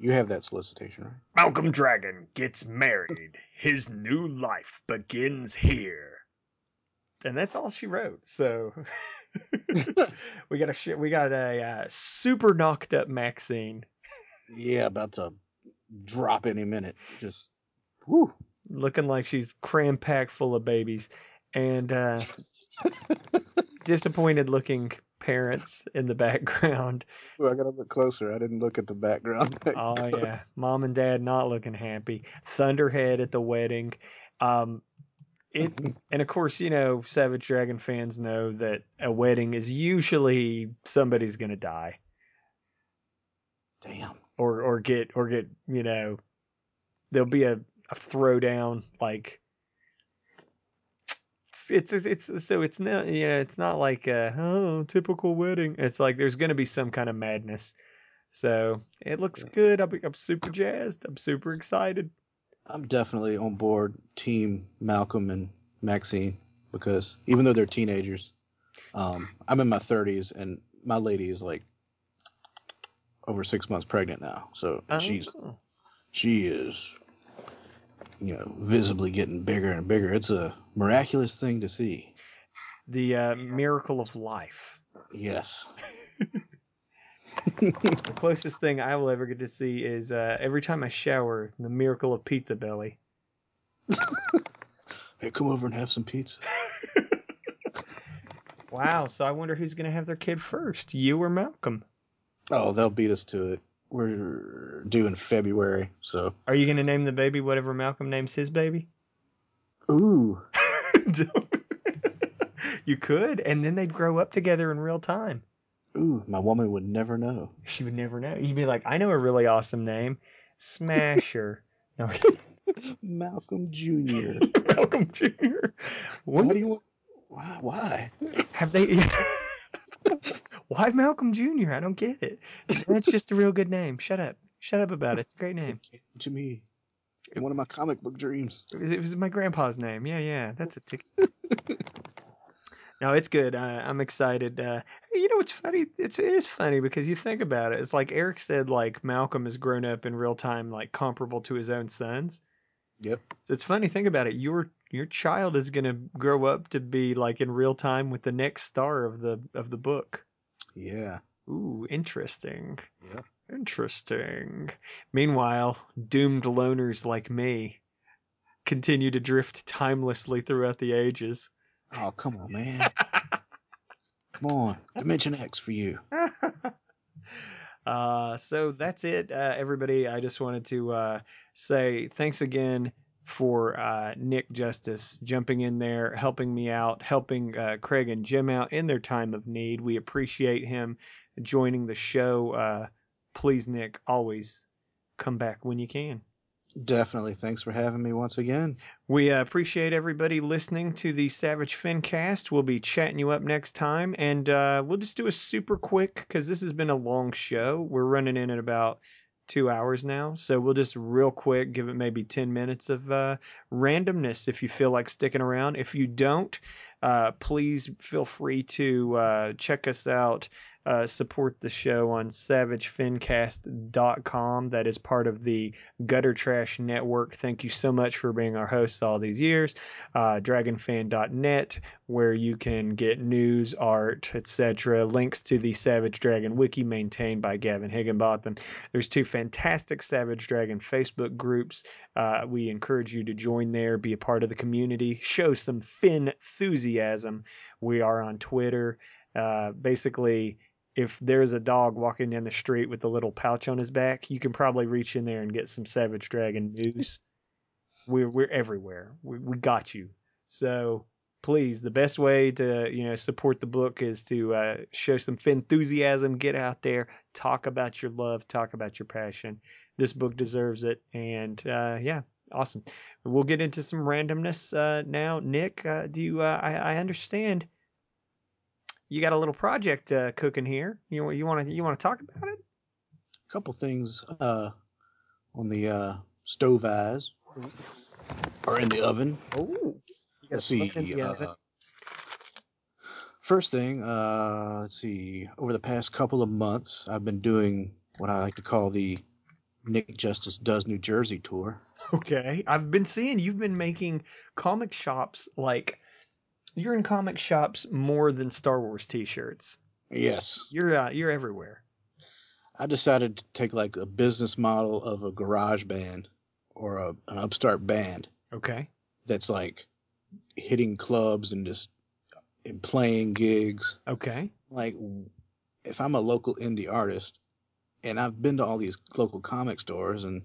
You have that solicitation, right? Malcolm Dragon gets married. His new life begins here. And that's all she wrote. So we got a we got a uh, super knocked up Maxine. Yeah, about to drop any minute. Just whoo, looking like she's cram packed full of babies, and uh, disappointed looking parents in the background. Ooh, I gotta look closer. I didn't look at the background. Oh yeah, mom and dad not looking happy. Thunderhead at the wedding. Um, it and of course, you know, Savage Dragon fans know that a wedding is usually somebody's gonna die. Damn. Or or get or get you know, there'll be a a throwdown like. It's, it's it's so it's not you know it's not like a oh typical wedding. It's like there's gonna be some kind of madness. So it looks good. I'm I'm super jazzed. I'm super excited. I'm definitely on board team Malcolm and Maxine, because even though they're teenagers, um, I'm in my thirties and my lady is like over six months pregnant now. So oh. she's she is. you know, visibly getting bigger and bigger. It's a miraculous thing to see. The uh, miracle of life. Yes. The closest thing I will ever get to see is uh, every time I shower, the miracle of pizza belly. Hey, come over and have some pizza. Wow. So I wonder who's going to have their kid first, you or Malcolm? Oh, they'll beat us to it. We're due in February, so. Are you going to name the baby whatever Malcolm names his baby? Ooh. You could, and then they'd grow up together in real time. Ooh, my woman would never know. She would never know. You'd be like, I know a really awesome name. Smasher. No. Malcolm Junior Malcolm Junior What why do you want? Why? Why? Have they... Why Malcolm Junior? I don't get it. That's just a real good name. Shut up. Shut up about it. It's a great name. To me. One of my comic book dreams. It was my grandpa's name. Yeah, yeah. That's a ticket. No, it's good. Uh, I'm excited. Uh, you know, it's funny. It's, it is funny because you think about it. It's like Eric said, like Malcolm has grown up in real time, like comparable to his own sons. Yep. So it's funny. Think about it. You were Your child is going to grow up to be like in real time with the next star of the of the book. Yeah. Ooh, interesting. Yeah. Interesting. Meanwhile, doomed loners like me continue to drift timelessly throughout the ages. Oh, come on, man. Come on, Dimension X for you. uh, so that's it, uh, everybody. I just wanted to uh, say thanks again for uh, Nick Justice jumping in there, helping me out, helping uh, Craig and Jim out in their time of need. We appreciate him joining the show. Uh, please, Nick, always come back when you can. Definitely. Thanks for having me once again. We uh, appreciate everybody listening to the Savage Fancast. We'll be chatting you up next time, and uh, we'll just do a super quick, because this has been a long show. We're running in at about two hours now, so we'll just real quick give it maybe ten minutes of uh, randomness if you feel like sticking around. If you don't, uh, please feel free to uh, check us out. Uh, support the show on savage fancast dot com. That is part of the Gutter Trash Network. Thank you so much for being our hosts all these years. Uh, dragon fan dot net, where you can get news, art, et cetera. Links to the Savage Dragon Wiki maintained by Gavin Higginbotham. There's two fantastic Savage Dragon Facebook groups. Uh, we encourage you to join there, be a part of the community, show some fin enthusiasm. We are on Twitter. Uh, basically, if there's a dog walking down the street with a little pouch on his back, you can probably reach in there and get some Savage Dragon news. We're we're everywhere. We we got you. So please, the best way to you know support the book is to uh, show some fin-thusiasm. Get out there, talk about your love, talk about your passion. This book deserves it. And uh, yeah, awesome. We'll get into some randomness uh, now. Nick, uh, do you? Uh, I I understand. You got a little project uh, cooking here. You you want to you want to talk about it? A couple things uh, on the uh, stove eyes or in the oven. Oh, let's see. Uh, first thing, uh, let's see. Over the past couple of months, I've been doing what I like to call the Nick Justice Does New Jersey tour. Okay, I've been seeing you've been making comic shops like. You're in comic shops more than Star Wars T-shirts. Yes, you're uh, you're everywhere. I decided to take like a business model of a garage band or a, an upstart band. Okay, that's like hitting clubs and just and playing gigs. Okay, like if I'm a local indie artist and I've been to all these local comic stores and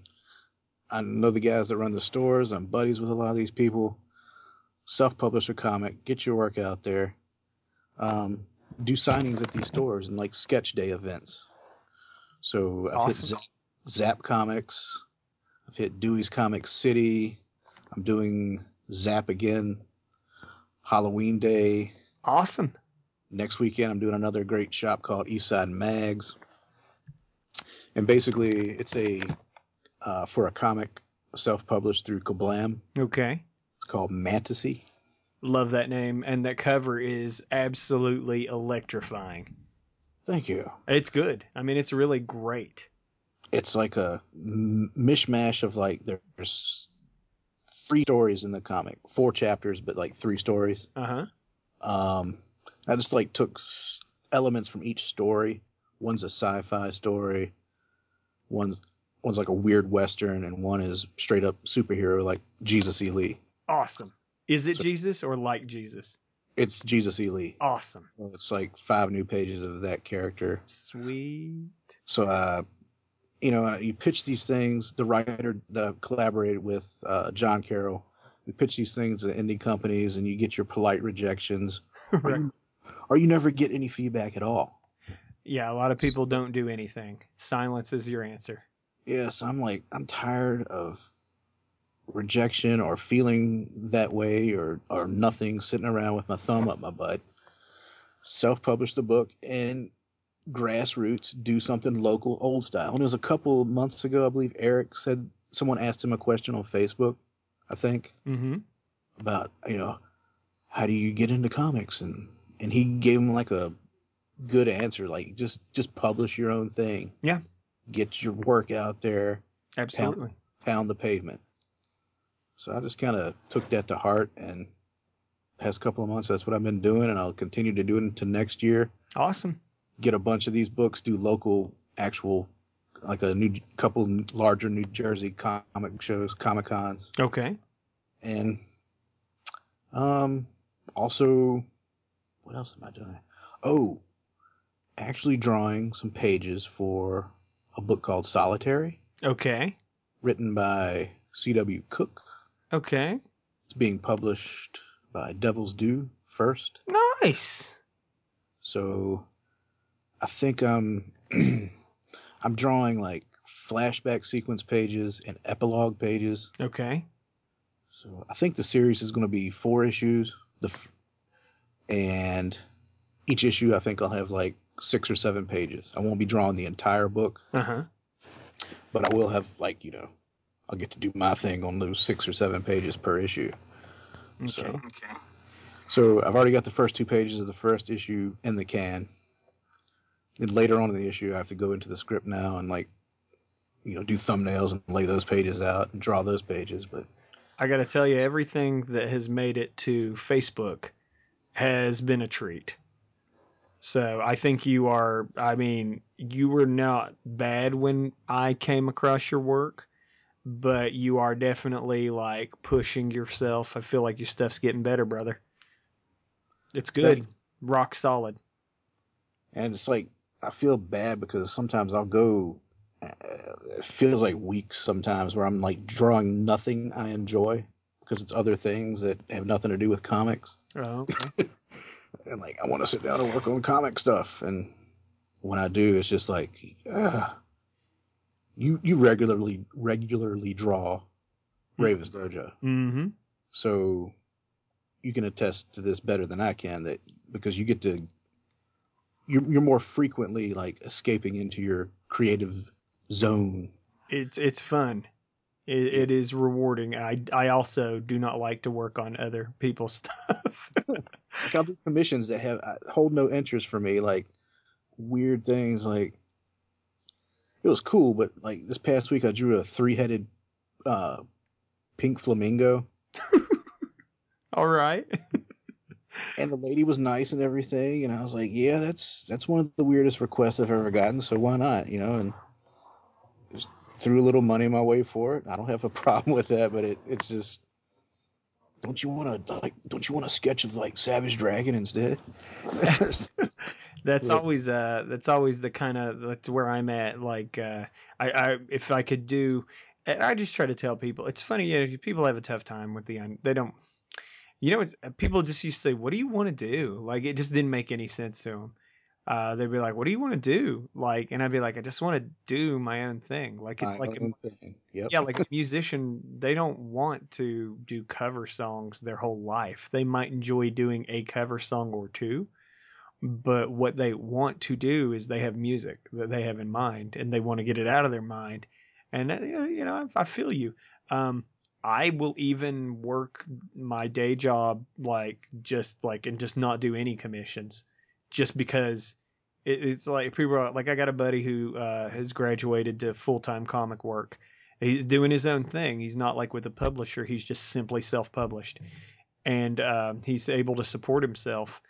I know the guys that run the stores. I'm buddies with a lot of these people. Self-publish a comic, get your work out there, um, do signings at these stores and like sketch day events. So I've awesome. hit Zap, Zap Comics, I've hit Dewey's Comic City, I'm doing Zap again, Halloween Day. Awesome. Next weekend I'm doing another great shop called Eastside Mags. And basically it's a, uh, for a comic self-published through Kablam. Okay. Called Mantasy. Love that name, and that cover is absolutely electrifying. Thank you. It's good. I mean, it's really great. It's like a mishmash of like there's three stories in the comic, four chapters, but like three stories. Uh huh. Um, I just like took elements from each story. One's a sci-fi story. One's one's like a weird western, and one is straight up superhero, like Jesus E. Lee. Awesome. Is it so, Jesus or like Jesus? It's Jesus E. Lee. Awesome. It's like five new pages of that character. Sweet. So, uh, you know, you pitch these things. The writer uh, collaborated with uh, John Carroll. You pitch these things to indie companies, and you get your polite rejections, right. or, you, or you never get any feedback at all. Yeah, a lot of people so, don't do anything. Silence is your answer. Yes, yeah, so I'm like, I'm tired of rejection or feeling that way or or nothing, sitting around with my thumb up my butt. Self-publish the book and grassroots, do something local, old style. And it was a couple months ago, I believe Eric said, someone asked him a question on Facebook, I think, mm-hmm. about, you know, how do you get into comics? And and he gave him like a good answer, like just just publish your own thing. Yeah. Get your work out there. Absolutely. Pound, pound the pavement. So I just kind of took that to heart, and past couple of months, that's what I've been doing, and I'll continue to do it into next year. Awesome. Get a bunch of these books, do local, actual, like a new couple larger New Jersey comic shows, Comic Cons. Okay. And um, also, what else am I doing? oh, actually drawing some pages for a book called Solitary. Okay. Written by C W Cook. Okay. It's being published by Devil's Due first. Nice. So I think I'm, I'm drawing like flashback sequence pages and epilogue pages. Okay. So I think the series is going to be four issues. The f- and each issue, I think I'll have like six or seven pages. I won't be drawing the entire book. Uh-huh. But I will have like, you know, I'll get to do my thing on those six or seven pages per issue. Okay. So, okay. So I've already got the first two pages of the first issue in the can. Then later on in the issue, I have to go into the script now and like, you know, do thumbnails and lay those pages out and draw those pages. But I got to tell you, everything that has made it to Facebook has been a treat. So I think you are, I mean, you were not bad when I came across your work, but you are definitely like pushing yourself. I feel like your stuff's getting better, brother. It's good. That, rock solid. And it's like, I feel bad because sometimes I'll go, uh, it feels like weeks sometimes where I'm like drawing nothing I enjoy because it's other things that have nothing to do with comics. Oh, okay. And like, I want to sit down and work on comic stuff. And when I do, it's just like, uh, you, you regularly, regularly draw Raven's Dojo. Mm-hmm. So you can attest to this better than I can, that because you get to, You're, you're more frequently like escaping into your creative zone. It's it's fun. It, it is rewarding. I, I also do not like to work on other people's stuff. Like I'll do commissions that have hold no interest for me. Like weird things. Like it was cool, but like this past week I drew a three-headed uh, pink flamingo. All right. And the lady was nice and everything. And I was like, yeah, that's, that's one of the weirdest requests I've ever gotten. So why not, you know, and just threw a little money my way for it. I don't have a problem with that, but it, it's just, don't you want to like, don't you want a sketch of like Savage Dragon instead? That's always, uh, that's always the kind of, that's where I'm at. Like, uh, I, I, if I could do, I just try to tell people, it's funny, you know, people have a tough time with the, they don't, you know, it's, people just used to say, what do you want to do? Like, it just didn't make any sense to them. Uh, they'd be like, what do you want to do? Like, and I'd be like, I just want to do my own thing. Like, it's my like, a, yep. Yeah, like a musician, they don't want to do cover songs their whole life. They might enjoy doing a cover song or two, but what they want to do is they have music that they have in mind and they want to get it out of their mind. And, you know, I, I feel you. Um, I will even work my day job, like just like, and just not do any commissions just because it, it's like people are like, I got a buddy who uh, has graduated to full-time comic work. He's doing his own thing. He's not like with a publisher. He's just simply self-published and uh, he's able to support himself.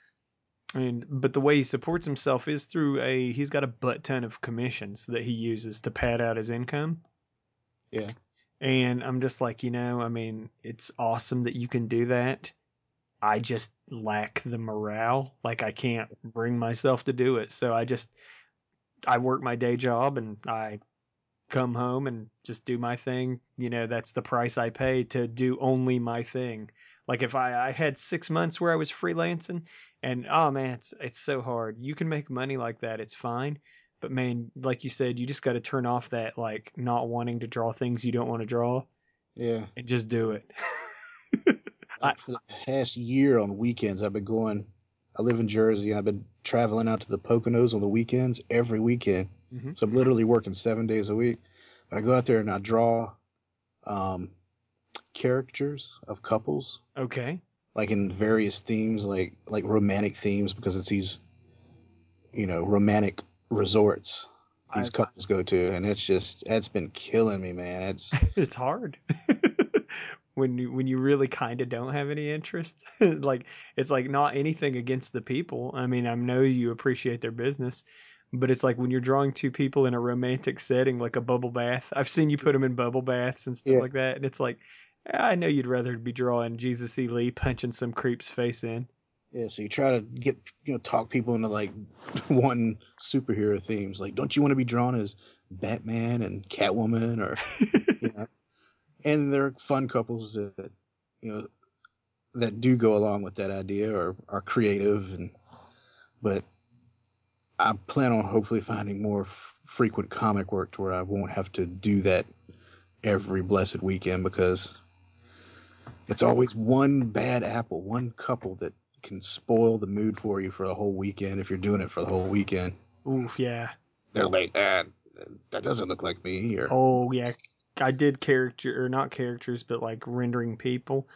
And, but the way he supports himself is through a, he's got a butt ton of commissions that he uses to pad out his income. Yeah. And I'm just like, you know, I mean, it's awesome that you can do that. I just lack the morale. Like I can't bring myself to do it. So I just, I work my day job and I come home and just do my thing. You know, that's the price I pay to do only my thing. Like if I, I had six months where I was freelancing and oh man, it's, it's so hard. You can make money like that. It's fine. But man, like you said, you just got to turn off that, like not wanting to draw things you don't want to draw. Yeah. And just do it. I, for the past year on weekends, I've been going, I live in Jersey and I've been traveling out to the Poconos on the weekends every weekend. Mm-hmm. So I'm literally working seven days a week, but I go out there and I draw, um, caricatures of couples. Okay. Like in various themes, like, like romantic themes, because it's these, you know, romantic resorts these I've, couples go to, and it's just that's been killing me, man. It's it's hard when you when you really kind of don't have any interest. Like it's like not anything against the people. I mean, I know you appreciate their business, but it's like when you're drawing two people in a romantic setting, like a bubble bath. I've seen you put them in bubble baths and stuff yeah. like that, and it's like I know you'd rather be drawing Jesus E. Lee punching some creep's face in. Yeah, so you try to get, you know, talk people into like one superhero themes. Like, don't you want to be drawn as Batman and Catwoman, or you know? And there are fun couples that, you know, that do go along with that idea or are creative. And but I plan on hopefully finding more f- frequent comic work to where I won't have to do that every blessed weekend, because it's always one bad apple, one couple that can spoil the mood for you for the whole weekend if you're doing it for the whole weekend. Oof, yeah. They're like, ah, that doesn't look like me. Or, oh, yeah. I did character, or not characters, but like rendering people.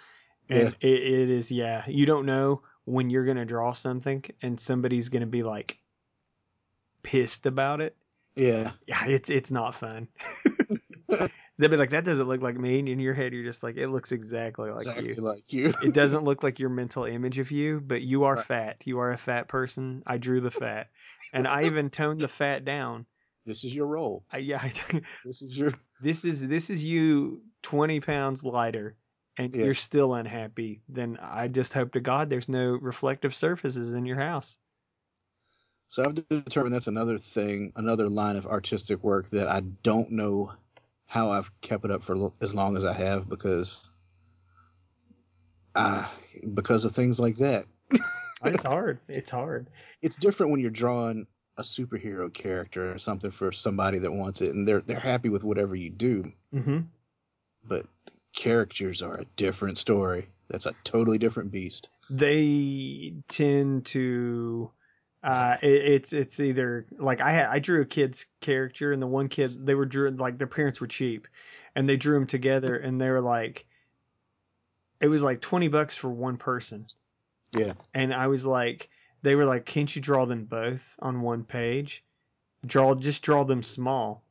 And yeah. it, it is, yeah. You don't know when you're going to draw something and somebody's going to be like pissed about it. Yeah. Yeah, it's, it's not fun. They'll be like, that doesn't look like me. And in your head, you're just like, it looks exactly like exactly you. Like you. It doesn't look like your mental image of you, but you are right. fat. You are a fat person. I drew the fat. And I even toned the fat down. This is your role. I, yeah. I, this is your. This is this is you twenty pounds lighter, and yeah. you're still unhappy. Then I just hope to God there's no reflective surfaces in your house. So I've determined that's another thing, another line of artistic work that I don't know how I've kept it up for as long as I have, because I, because of things like that. It's hard. It's hard. It's different when you're drawing a superhero character or something for somebody that wants it, and they're they're happy with whatever you do. Mm-hmm. But characters are a different story. That's a totally different beast. They tend to. Uh, it, it's it's either like I had, I drew a kid's character, and the one kid they were drew like their parents were cheap, and they drew them together, and they were like, it was like twenty bucks for one person. Yeah, and I was like, they were like, can't you draw them both on one page? Draw just draw them small.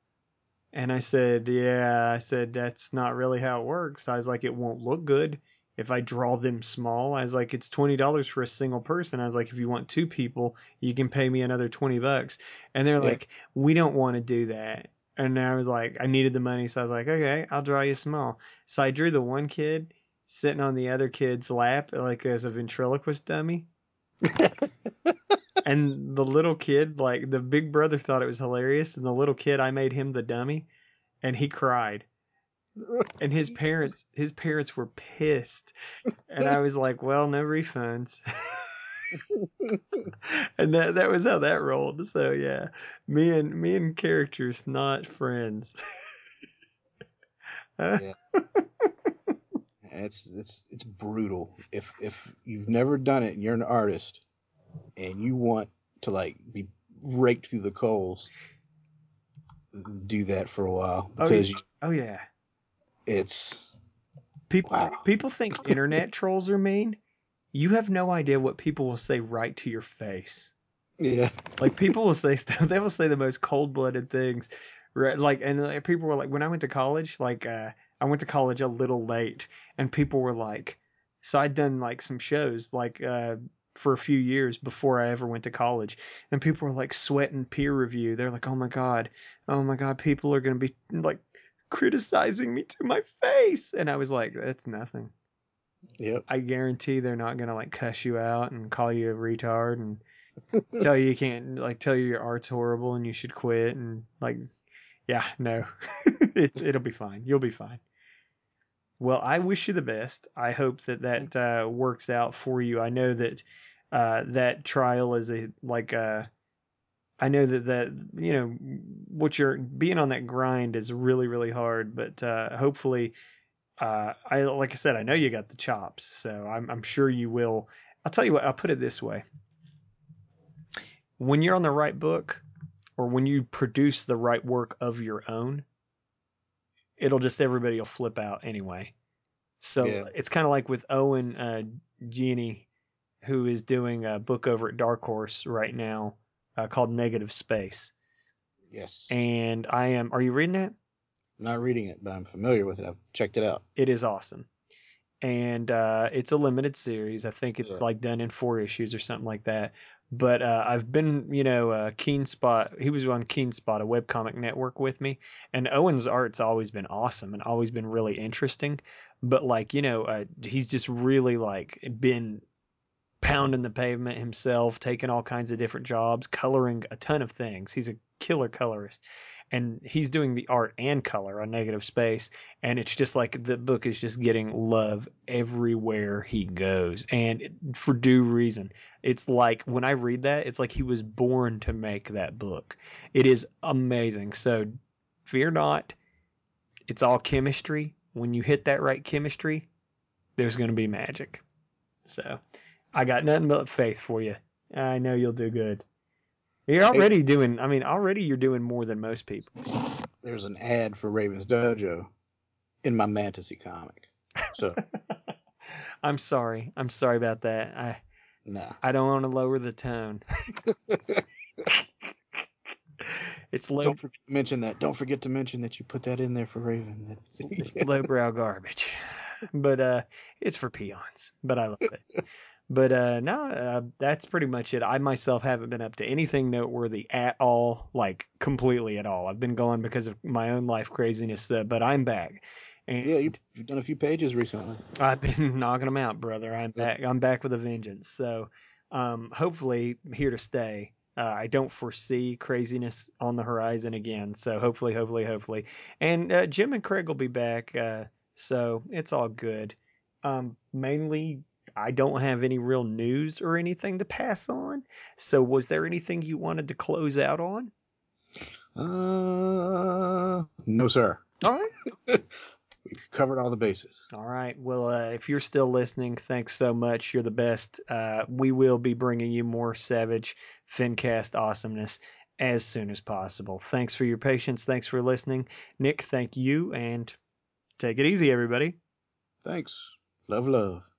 And I said, yeah, I said that's not really how it works. I was like, it won't look good if I draw them small. I was like, it's twenty dollars for a single person. I was like, if you want two people, you can pay me another twenty bucks. And they're yeah. like, we don't want to do that. And I was like, I needed the money. So I was like, okay, I'll draw you small. So I drew the one kid sitting on the other kid's lap, like as a ventriloquist dummy. And the little kid, like the big brother thought it was hilarious. And the little kid, I made him the dummy and he cried. And his parents, his parents were pissed, and I was like, "Well, no refunds." And that, that was how that rolled. So yeah, me and me and characters, not friends. uh. Yeah. It's it's it's brutal. If if you've never done it and you're an artist, and you want to like be raked through the coals, do that for a while, because oh yeah. Oh, yeah. It's people. Wow. People think internet trolls are mean. You have no idea what people will say right to your face. Yeah, like people will say stuff. They will say the most cold-blooded things, right? Like, and people were like, when I went to college, like uh, I went to college a little late, and people were like, so I'd done like some shows like uh, for a few years before I ever went to college, and people were like sweating peer review. They're like, oh my god, oh my god, people are gonna be like criticizing me to my face. And I was like, that's nothing. Yep. I guarantee they're not gonna like cuss you out and call you a retard and tell you you can't, like tell you your art's horrible and you should quit and like, yeah, no. It's it'll be fine. You'll be fine. Well, I wish you the best. I hope that that uh works out for you. I know that uh that trial is a like a I know that, that, you know, what you're being on that grind is really, really hard, but uh, hopefully, uh, I like I said, I know you got the chops, so I'm, I'm sure you will. I'll tell you what, I'll put it this way. When you're on the right book, or when you produce the right work of your own, it'll just, everybody will flip out anyway. So yeah. It's kind of like with Owen uh, Genie, who is doing a book over at Dark Horse right now. Uh, called Negative Space. Yes. And I am... Are you reading it? I'm not reading it, but I'm familiar with it. I've checked it out. It is awesome. And uh, it's a limited series. I think it's yeah. like done in four issues or something like that. But uh, I've been, you know, uh, Keen Spot... He was on Keen Spot, a webcomic network with me. And Owen's art's always been awesome and always been really interesting. But like, you know, uh, he's just really like been... pounding the pavement himself, taking all kinds of different jobs, coloring a ton of things. He's a killer colorist, and he's doing the art and color on Negative Space. And it's just like the book is just getting love everywhere he goes, and for due reason. It's like when I read that, it's like he was born to make that book. It is amazing. So fear not. It's all chemistry. When you hit that right chemistry, there's going to be magic. So I got nothing but faith for you. I know you'll do good. You're already doing, I mean, already you're doing more than most people. There's an ad for Raven's Dojo in my Fantasy comic. So I'm sorry. I'm sorry about that. I no. I don't want to lower the tone. It's low. Don't forget to mention that. Don't forget to mention that you put that in there for Raven. That's, it's yeah. lowbrow garbage, but uh, it's for peons. But I love it. But uh, no, uh, that's pretty much it. I myself haven't been up to anything noteworthy at all, like completely at all. I've been gone because of my own life craziness, uh, but I'm back. And yeah, you've done a few pages recently. I've been knocking them out, brother. I'm back. I'm back with a vengeance. So um, hopefully here to stay. Uh, I don't foresee craziness on the horizon again. So hopefully, hopefully, hopefully. And uh, Jim and Craig will be back. Uh, so it's all good. Um, mainly, I don't have any real news or anything to pass on. So was there anything you wanted to close out on? Uh, no, sir. All right. We covered all the bases. All right. Well, uh, if you're still listening, thanks so much. You're the best. Uh, we will be bringing you more Savage Fancast awesomeness as soon as possible. Thanks for your patience. Thanks for listening. Nick, thank you, and take it easy, everybody. Thanks. Love, love.